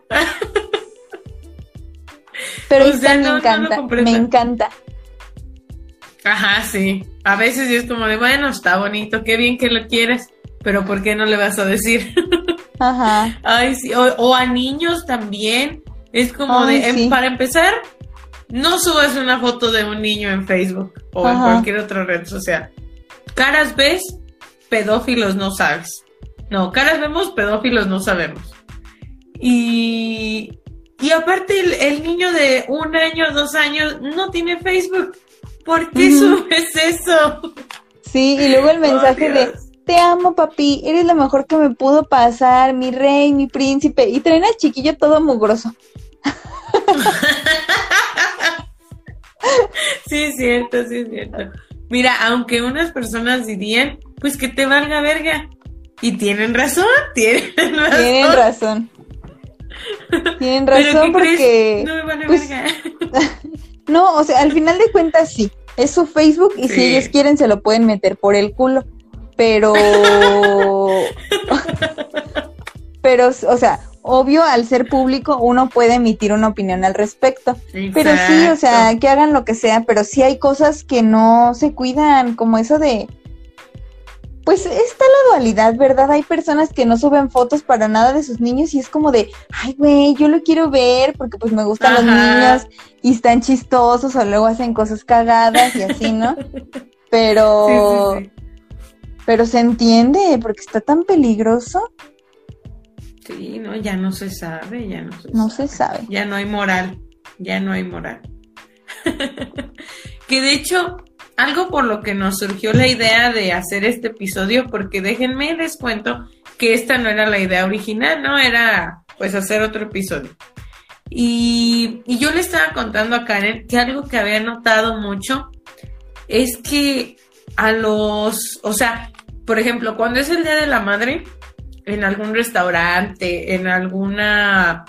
Pero o sea, me encanta. Ajá, sí. A veces es como de, bueno, está bonito, qué bien que lo quieres, pero ¿por qué no le vas a decir? Ajá. Ay, sí. O a niños también. Es como sí. Para empezar, no subas una foto de un niño en Facebook o ajá. en cualquier otra red social. Caras ves, pedófilos no sabes. No, caras vemos, pedófilos no sabemos. Y aparte el niño de 1 año, 2 años no tiene Facebook. ¿Por qué uh-huh. subes eso? Sí, y luego el mensaje de te amo, papi, eres lo mejor que me pudo pasar, mi rey, mi príncipe, y traen al chiquillo todo mugroso. Sí es cierto. Mira, aunque unas personas dirían, pues que te valga verga, y tienen razón porque... no me vale pues, verga. No, o sea, al final de cuentas sí, es su Facebook, y sí. Si ellos quieren se lo pueden meter por el culo. pero, o sea, obvio, al ser público uno puede emitir una opinión al respecto. Exacto. Pero sí, o sea, que hagan lo que sea, pero sí hay cosas que no se cuidan, como eso de... Pues está la dualidad, ¿verdad? Hay personas que no suben fotos para nada de sus niños y es como de, ay, güey, yo lo quiero ver porque pues me gustan los niños y están chistosos o luego hacen cosas cagadas y así, ¿no? Pero, pero se entiende porque está tan peligroso. Sí, no, ya no se sabe, ya no se sabe. Ya no hay moral, Que de hecho... Algo por lo que nos surgió la idea de hacer este episodio, porque déjenme les cuento que esta no era la idea original, ¿no? Era, pues, hacer otro episodio. Y yo le estaba contando a Karen que algo que había notado mucho es que a los... O sea, por ejemplo, cuando es el Día de la Madre, en algún restaurante, en alguna...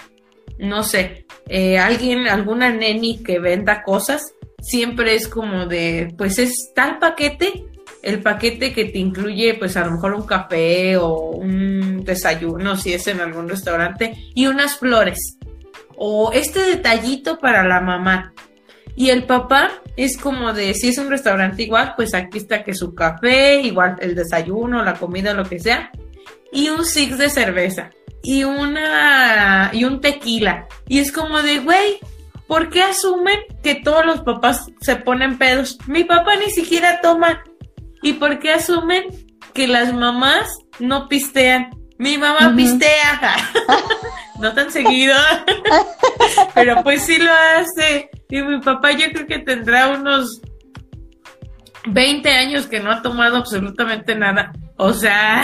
No sé, alguna neni que venda cosas... Siempre es como de, pues es tal paquete, el paquete que te incluye pues a lo mejor un café o un desayuno si es en algún restaurante y unas flores o este detallito para la mamá. Y el papá es como de, si es un restaurante igual, pues aquí está que su café, igual el desayuno, la comida, lo que sea, y un six de cerveza y un tequila. Y es como de, güey, ¿por qué asumen que todos los papás se ponen pedos? Mi papá ni siquiera toma. ¿Y por qué asumen que las mamás no pistean? Mi mamá pistea. No tan seguido. Pero pues sí lo hace. Y mi papá yo creo que tendrá unos 20 años que no ha tomado absolutamente nada. O sea,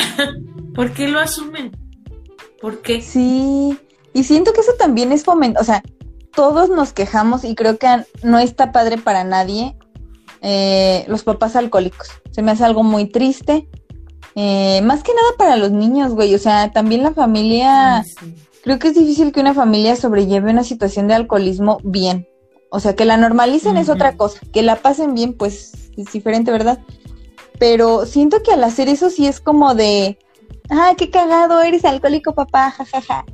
¿por qué lo asumen? ¿Por qué? Sí. Y siento que eso también es fomento. O sea, todos nos quejamos y creo que no está padre para nadie los papás alcohólicos. Se me hace algo muy triste. Más que nada para los niños, güey. O sea, también la familia... Ay, sí. Creo que es difícil que una familia sobrelleve una situación de alcoholismo bien. O sea, que la normalicen es otra cosa. Que la pasen bien, pues, es diferente, ¿verdad? Pero siento que al hacer eso sí es como de... ¡Ah, qué cagado! Eres alcohólico, papá. Ja, ja, ja.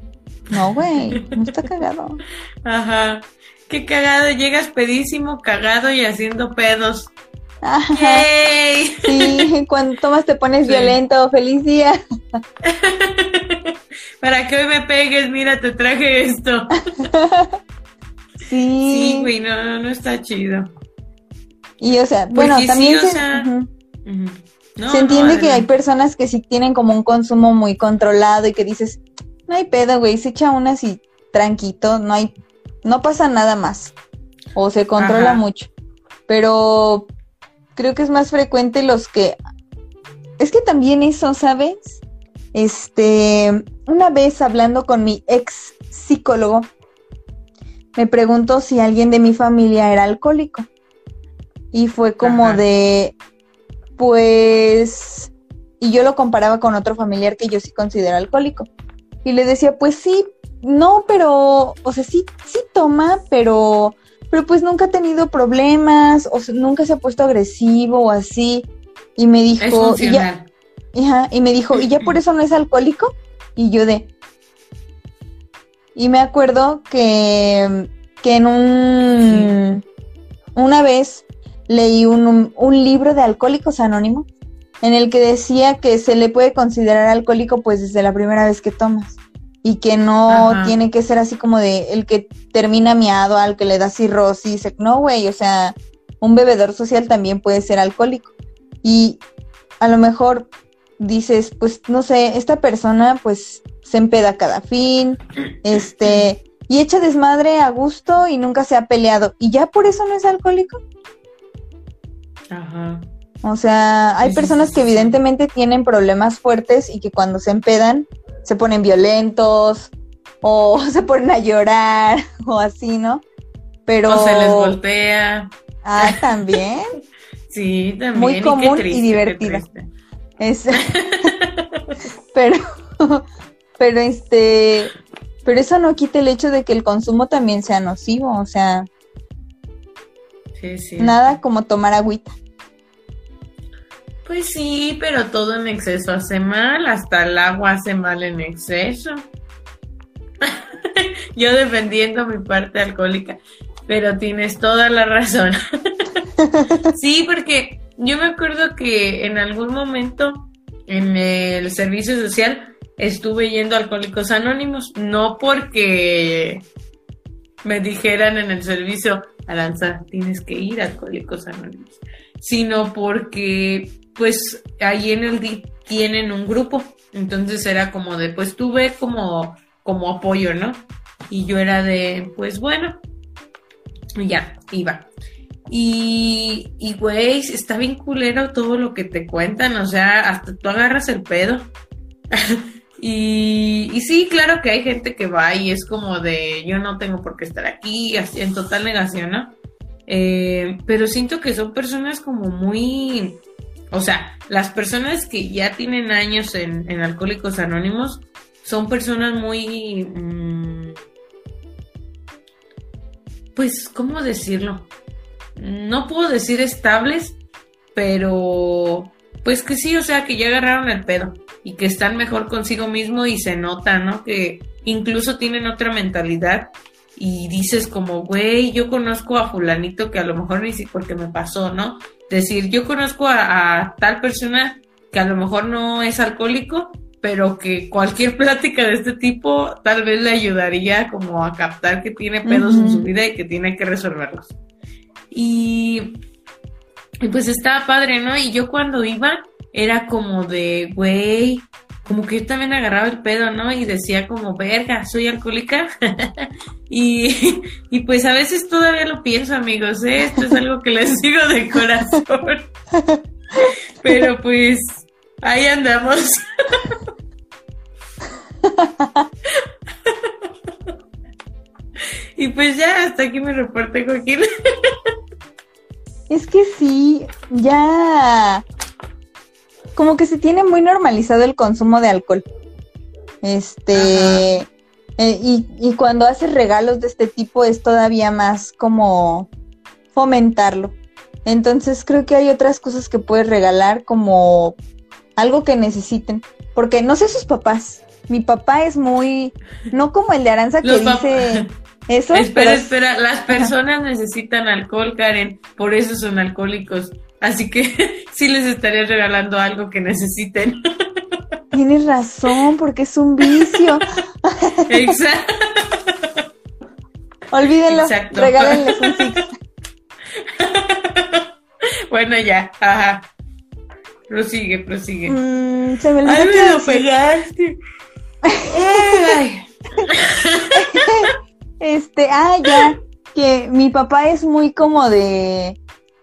No, güey, no está cagado. Ajá, qué cagado, llegas pedísimo, cagado y haciendo pedos. Ajá. ¡Yay! Sí, cuando tomas te pones violento, feliz día. Para que hoy me pegues, mira, te traje esto. Sí. Sí, güey, no está chido. Y, o sea, bueno, porque también sí, o sea... No, se entiende que hay personas que sí tienen como un consumo muy controlado y que dices... No hay pedo, güey, se echa una así tranquito, no pasa nada más, o se controla mucho, pero creo que es más frecuente los que, es que también eso, ¿sabes? Una vez hablando con mi ex psicólogo, me preguntó si alguien de mi familia era alcohólico, y fue como de, pues, y yo lo comparaba con otro familiar que yo sí considero alcohólico. Y le decía, pues sí, no, pero, o sea, sí toma, pero pues nunca ha tenido problemas, o sea, nunca se ha puesto agresivo o así. Y me dijo, es funcional. Y ya por eso no es alcohólico. Y yo y me acuerdo que en una vez leí un libro de Alcohólicos Anónimos, en el que decía que se le puede considerar alcohólico pues desde la primera vez que tomas y que no tiene que ser así como de el que termina miado, al que le da cirrosis, no, güey, o sea, un bebedor social también puede ser alcohólico. Y a lo mejor dices, pues no sé, esta persona pues se empeda cada fin, y echa desmadre a gusto y nunca se ha peleado, y ya por eso no es alcohólico. O sea, hay personas que evidentemente tienen problemas fuertes y que cuando se empedan se ponen violentos o se ponen a llorar o así, ¿no? Pero... O se les voltea. Ah, ¿también? Sí, también. Muy común y divertido. Pero eso no quita el hecho de que el consumo también sea nocivo, o sea... Sí, sí. Nada como tomar agüita. Pues sí, pero todo en exceso hace mal, hasta el agua hace mal en exceso. Yo defendiendo mi parte alcohólica, pero tienes toda la razón. Sí, porque yo me acuerdo que en algún momento en el servicio social estuve yendo a Alcohólicos Anónimos, no porque me dijeran en el servicio, Aranza, tienes que ir a Alcohólicos Anónimos, sino porque pues ahí en el DIP tienen un grupo, entonces era como de, pues tú ve como apoyo, ¿no? Y yo era de, pues bueno, y ya, iba. Y güey, está bien culero todo lo que te cuentan, o sea, hasta tú agarras el pedo. Y sí, claro que hay gente que va y es como de, yo no tengo por qué estar aquí, así, en total negación, ¿no? Pero siento que son personas como muy... O sea, las personas que ya tienen años en Alcohólicos Anónimos son personas muy... pues, ¿cómo decirlo? No puedo decir estables, pero pues que sí, o sea, que ya agarraron el pedo y que están mejor consigo mismo y se nota, ¿no? Que incluso tienen otra mentalidad y dices como, güey, yo conozco a fulanito que a lo mejor ni siquiera porque me pasó, ¿no? Decir, yo conozco a tal persona que a lo mejor no es alcohólico, pero que cualquier plática de este tipo tal vez le ayudaría como a captar que tiene pedos en su vida y que tiene que resolverlos. Y pues estaba padre, ¿no? Y yo cuando iba era como de, güey, como que yo también agarraba el pedo, ¿no? Y decía como, verga, soy alcohólica. y pues a veces todavía lo pienso, amigos, ¿eh? Esto es algo que les digo de corazón. Pero pues ahí andamos. Y pues ya, hasta aquí mi reporte, Joaquín. Es que sí, ya... Como que se tiene muy normalizado el consumo de alcohol. Y cuando haces regalos de este tipo es todavía más como fomentarlo. Entonces creo que hay otras cosas que puedes regalar como algo que necesiten. Porque no sé sus papás. Mi papá es muy... No como el de Aranza que dice... Eso, espera, las personas necesitan alcohol, Karen, por eso son alcohólicos, así que sí les estaría regalando algo que necesiten. Tienes razón, porque es un vicio. Exacto. Olvídenlo, exacto. Regálenles un six. Bueno, ya, ajá. Prosigue. Se me olvidó. Ay, me lo pegaste. Ay. Que mi papá es muy como de,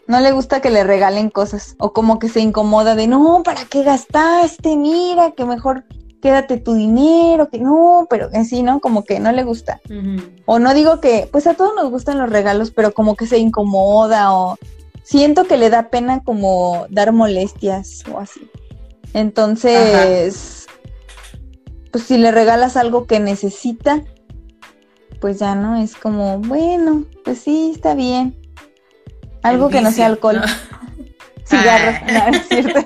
no le gusta que le regalen cosas, o como que se incomoda de, no, ¿para qué gastaste? Mira, que mejor quédate tu dinero, que no, pero así, ¿no? Como que no le gusta. Uh-huh. O no digo que, pues a todos nos gustan los regalos, pero como que se incomoda, o siento que le da pena como dar molestias, o así. Entonces, pues si le regalas algo que necesita, pues ya no, es como, bueno, pues sí, está bien. Algo que no sea alcohol. No. Cigarros, no, es cierto.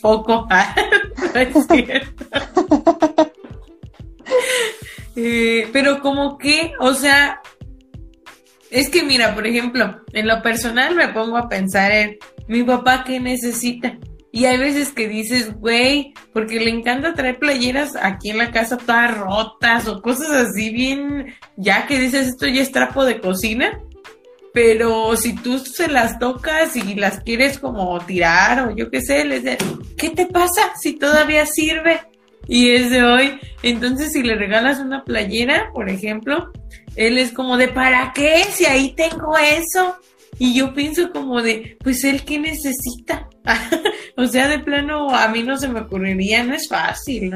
Foco, no es cierto. Pero como que, o sea, es que mira, por ejemplo, en lo personal me pongo a pensar en mi papá qué necesita. Y hay veces que dices, güey, porque le encanta traer playeras aquí en la casa todas rotas o cosas así bien, ya que dices, esto ya es trapo de cocina, pero si tú se las tocas y las quieres como tirar o yo qué sé, les de, ¿qué te pasa si todavía sirve? Y es de hoy, entonces si le regalas una playera, por ejemplo, él es como de, ¿para qué? Si ahí tengo eso. Y yo pienso como de, pues él qué necesita. O sea, de plano a mí no se me ocurriría, no es fácil.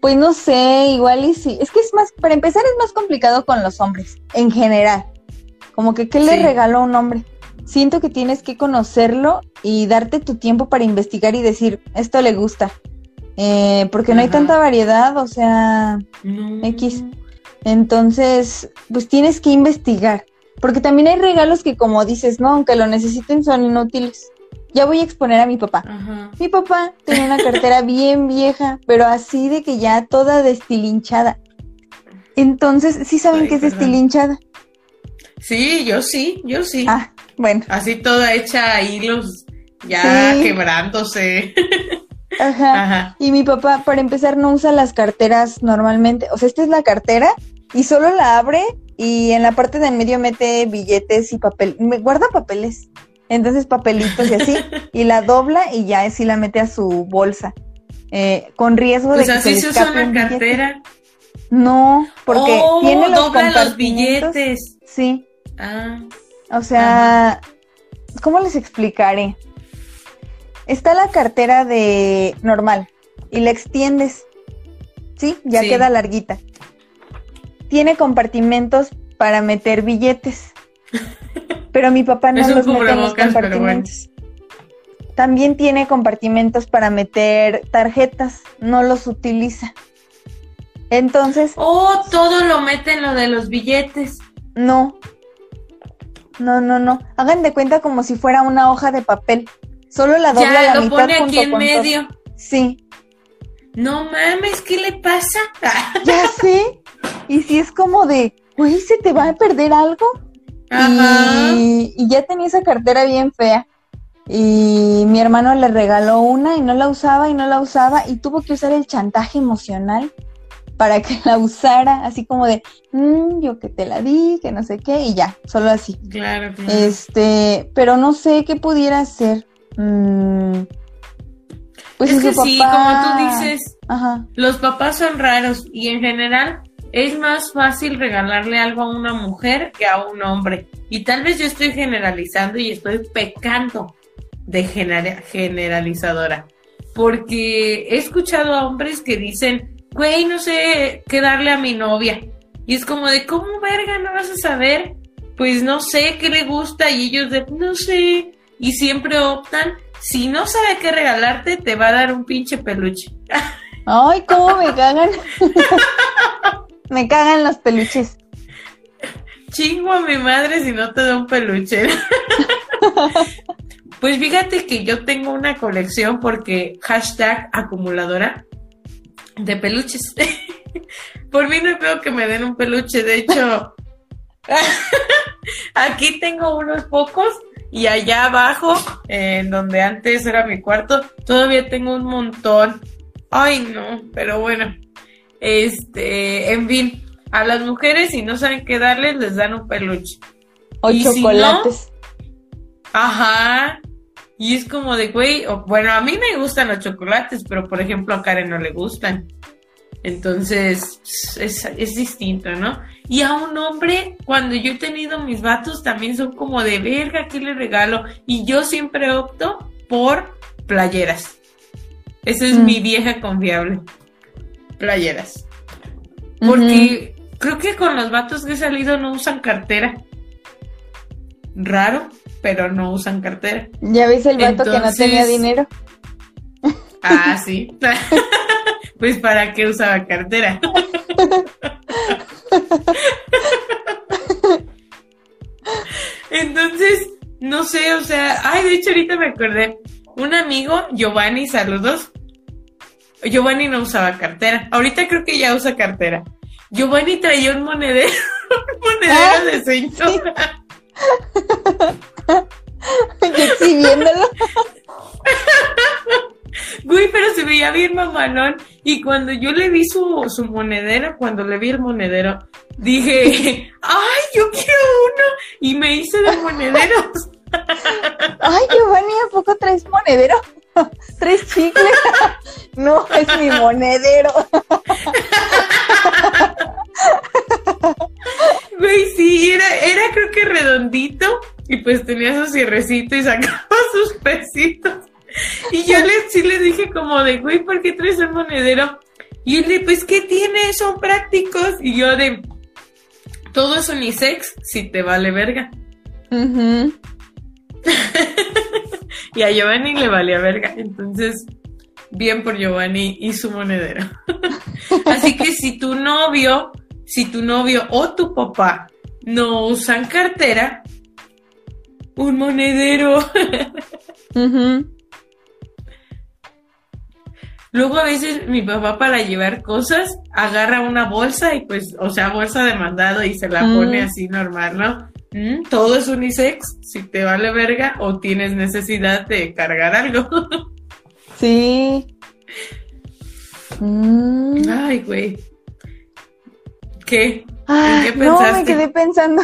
Pues no sé, igual y sí. Es que es más, para empezar es más complicado con los hombres, en general. Como que, ¿qué le regaló a un hombre? Siento que tienes que conocerlo y darte tu tiempo para investigar y decir, esto le gusta. Porque no hay tanta variedad, o sea, Entonces, pues tienes que investigar. Porque también hay regalos que, como dices, no, aunque lo necesiten, son inútiles. Ya voy a exponer a mi papá. Ajá. Mi papá tenía una cartera bien vieja, pero así de que ya toda destilinchada. Entonces, ¿sí saben qué es destilinchada? Sí, yo sí. Ah, bueno. Así toda hecha a hilos, ya quebrándose. Ajá. Y mi papá, para empezar, no usa las carteras normalmente. O sea, esta es la cartera y solo la abre y en la parte de en medio mete billetes y papel. Guarda papeles. Entonces, papelitos y así, y la dobla y ya así la mete a su bolsa, con riesgo de que se le escape un billete. ¿Así se usa la cartera? No, porque tiene los compartimentos. Los billetes. Sí. Ah. O sea, ¿cómo les explicaré? Está la cartera de normal y la extiendes, ¿sí? Ya queda larguita. Tiene compartimentos para meter billetes. Pero mi papá no los mete en los compartimentos. Bueno. También tiene compartimentos para meter tarjetas, no los utiliza. Entonces... ¡Oh! Todo lo mete en lo de los billetes. No. Hagan de cuenta como si fuera una hoja de papel. Solo la dobla a la mitad. Ya, lo pone aquí en medio. Sí. No mames, ¿qué le pasa? Ya sé. Y si es como de, güey, ¿se te va a perder algo? Ajá. Y ya tenía esa cartera bien fea y mi hermano le regaló una y no la usaba y tuvo que usar el chantaje emocional para que la usara, así como de yo que te la di, que no sé qué, y ya, solo así. Claro, claro. Pero no sé qué pudiera hacer. Pues es que papá... sí, como tú dices. Ajá. Los papás son raros y en general es más fácil regalarle algo a una mujer que a un hombre. Y tal vez yo estoy generalizando y estoy pecando de generalizadora. Porque he escuchado a hombres que dicen, güey, no sé qué darle a mi novia. Y es como de, ¿cómo verga no vas a saber? Pues no sé qué le gusta. Y ellos de, no sé. Y siempre optan, si no sabe qué regalarte, te va a dar un pinche peluche. Ay, cómo me cagan. Me cagan los peluches. Chingo a mi madre si no te da un peluche. Pues fíjate que yo tengo una colección porque #acumuladora de peluches. Por mí no creo que me den un peluche. De hecho, aquí tengo unos pocos y allá abajo, en donde antes era mi cuarto, todavía tengo un montón. Ay, no, pero bueno. En fin, a las mujeres si no saben qué darles, les dan un peluche. O y chocolates. Si no, ajá. Y es como de, güey, bueno, a mí me gustan los chocolates, pero por ejemplo a Karen no le gustan. Entonces, es distinto, ¿no? Y a un hombre, cuando yo he tenido mis vatos, también son como de, verga, ¿qué le regalo? Y yo siempre opto por playeras. Esa es mi vieja confiable. Playeras. Porque creo que con los vatos que he salido no usan cartera. Raro, pero no usan cartera. ¿Ya ves el vato que no tenía dinero? Ah, sí. Pues ¿para qué usaba cartera? Entonces, no sé, o sea... Ay, de hecho ahorita me acordé. Un amigo, Giovanni, saludos. Giovanni no usaba cartera. Ahorita creo que ya usa cartera. Giovanni traía un monedero de señora. Sí. Exhibiéndolo. Güey, pero se veía bien mamalón. Y cuando yo le vi su monedero, dije, ¡ay, yo quiero uno! Y me hice de monederos. Ay, Giovanni, ¿a poco traes monedero? ¿Tres chicles? No, es mi monedero. Güey, sí, era creo que redondito. Y pues tenía su cierrecito y sacaba sus pesitos. Y yo sí les dije como de, güey, ¿por qué traes el monedero? Y él pues, ¿qué tiene? Son prácticos. Y yo todo es unisex, si te vale verga. Uh-huh. Y a Giovanni le valía verga. Entonces, bien por Giovanni y su monedero. Así que si tu novio o tu papá no usan cartera, un monedero. Uh-huh. Luego a veces mi papá, para llevar cosas, agarra una bolsa y pues, o sea, bolsa de mandado, y se la pone así normal, ¿no? Todo es unisex, si te vale verga o tienes necesidad de cargar algo. Sí. Ay, güey. ¿Qué? Ay, ¿en qué pensaste? No, me quedé pensando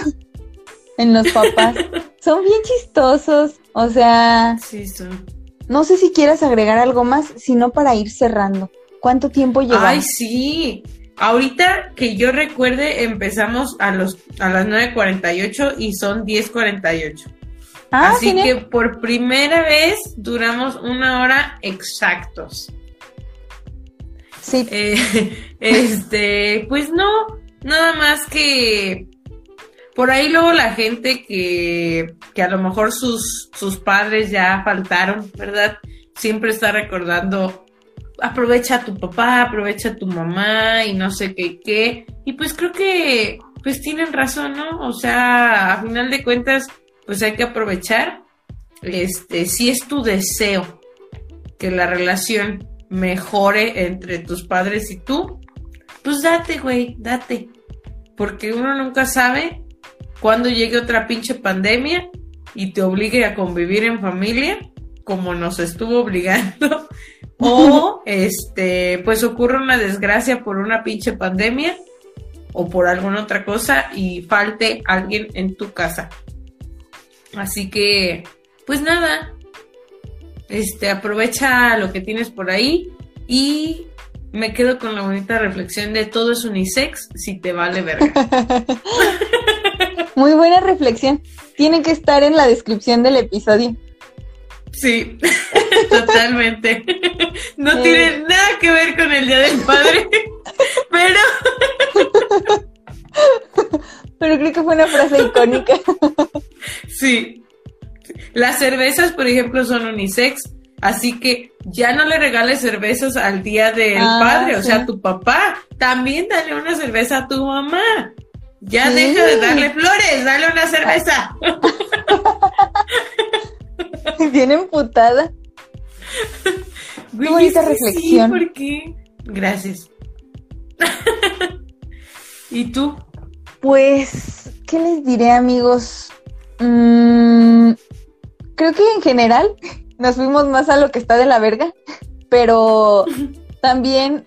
en los papás. Son bien chistosos, o sea... Sí, son... No sé si quieras agregar algo más, sino para ir cerrando. ¿Cuánto tiempo llevamos? Ay, sí. Ahorita que yo recuerde, empezamos a las 9:48 y son 10:48. Ah, así genial. Que por primera vez duramos una hora exactos. Sí. Pues no, nada más que... Por ahí luego la gente que a lo mejor sus padres ya faltaron, ¿verdad? Siempre está recordando, aprovecha a tu papá, aprovecha a tu mamá y no sé qué. Y pues creo que pues tienen razón, ¿no? O sea, a final de cuentas, pues hay que aprovechar. Si es tu deseo que la relación mejore entre tus padres y tú, pues date, güey, date. Porque uno nunca sabe cuando llegue otra pinche pandemia y te obligue a convivir en familia, como nos estuvo obligando, o pues ocurre una desgracia por una pinche pandemia o por alguna otra cosa y falte alguien en tu casa. Así que, pues nada, aprovecha lo que tienes por ahí y me quedo con la bonita reflexión de todo es unisex si te vale verga. Muy buena reflexión. Tiene que estar en la descripción del episodio. Sí, totalmente. No tiene nada que ver con el Día del Padre, pero creo que fue una frase icónica. Sí. Las cervezas, por ejemplo, son unisex, así que ya no le regales cervezas al Día del Padre, o sea, a tu papá. También dale una cerveza a tu mamá. Ya deja de darle flores, dale una cerveza. Bien emputada. Qué bonita reflexión. Sí, ¿por qué? Gracias. ¿Y tú? Pues, ¿qué les diré, amigos? Creo que en general nos fuimos más a lo que está de la verga, pero también...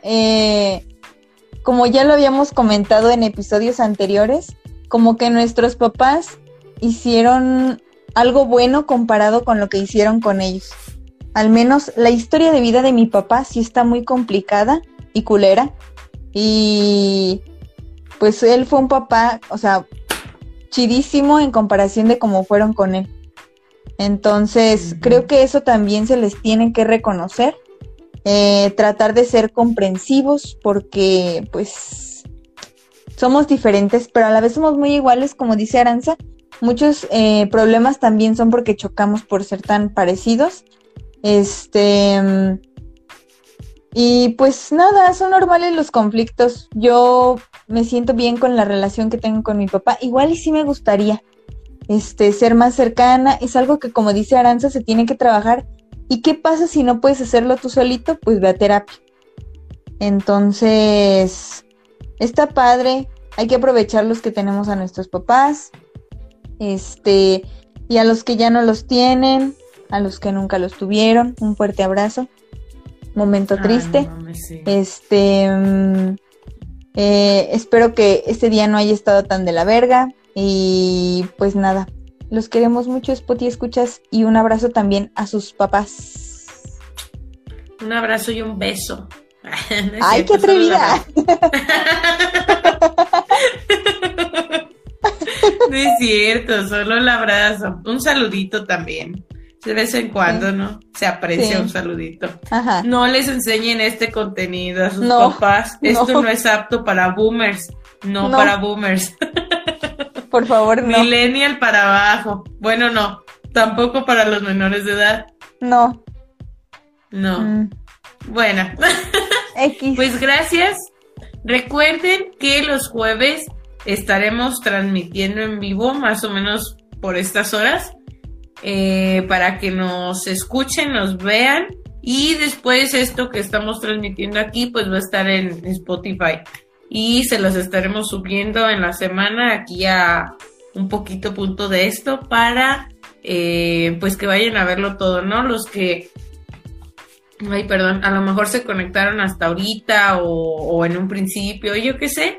como ya lo habíamos comentado en episodios anteriores, como que nuestros papás hicieron algo bueno comparado con lo que hicieron con ellos. Al menos la historia de vida de mi papá sí está muy complicada y culera. Y pues él fue un papá, o sea, chidísimo en comparación de cómo fueron con él. Entonces, creo que eso también se les tiene que reconocer. Tratar de ser comprensivos porque pues somos diferentes pero a la vez somos muy iguales, como dice Aranza. Muchos problemas también son porque chocamos por ser tan parecidos, y pues nada, son normales los conflictos. Yo me siento bien con la relación que tengo con mi papá, igual y sí me gustaría ser más cercana. Es algo que, como dice Aranza, se tiene que trabajar. ¿Y qué pasa si no puedes hacerlo tú solito? Pues ve a terapia. Entonces, está padre. Hay que aprovechar los que tenemos a nuestros papás. Y a los que ya no los tienen, a los que nunca los tuvieron. Un fuerte abrazo. Momento triste. Ay, no mames, sí. Espero que este día no haya estado tan de la verga. Y pues nada. Los queremos mucho, Spotty Escuchas, y un abrazo también a sus papás. Un abrazo y un beso. No, ¡ay, qué atrevida! No es cierto, solo el abrazo. Un saludito también. De vez en cuando, ¿no? Se aprecia un saludito. Ajá. No les enseñen este contenido a sus papás. Esto no es apto para boomers. No. Para boomers. Por favor, no. Millennial para abajo. Bueno, no. Tampoco para los menores de edad. No. Bueno. X. Pues gracias. Recuerden que los jueves estaremos transmitiendo en vivo más o menos por estas horas, para que nos escuchen, nos vean, y después esto que estamos transmitiendo aquí pues va a estar en Spotify y se los estaremos subiendo en la semana aquí a un poquito punto de esto para pues que vayan a verlo todo, ¿no? Los que a lo mejor se conectaron hasta ahorita o en un principio, yo qué sé,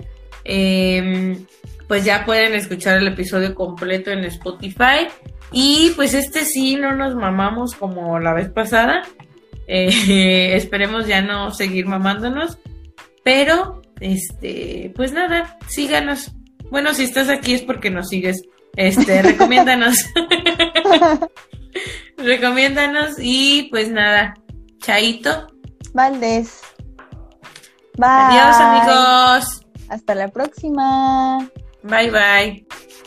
pues ya pueden escuchar el episodio completo en Spotify. Y pues sí, no nos mamamos como la vez pasada, esperemos ya no seguir mamándonos, pero pues nada, síganos. Bueno, si estás aquí es porque nos sigues, recomiéndanos. Recomiéndanos y pues nada, chaito Valdés. Bye. Adiós, amigos. Hasta la próxima. Bye, bye.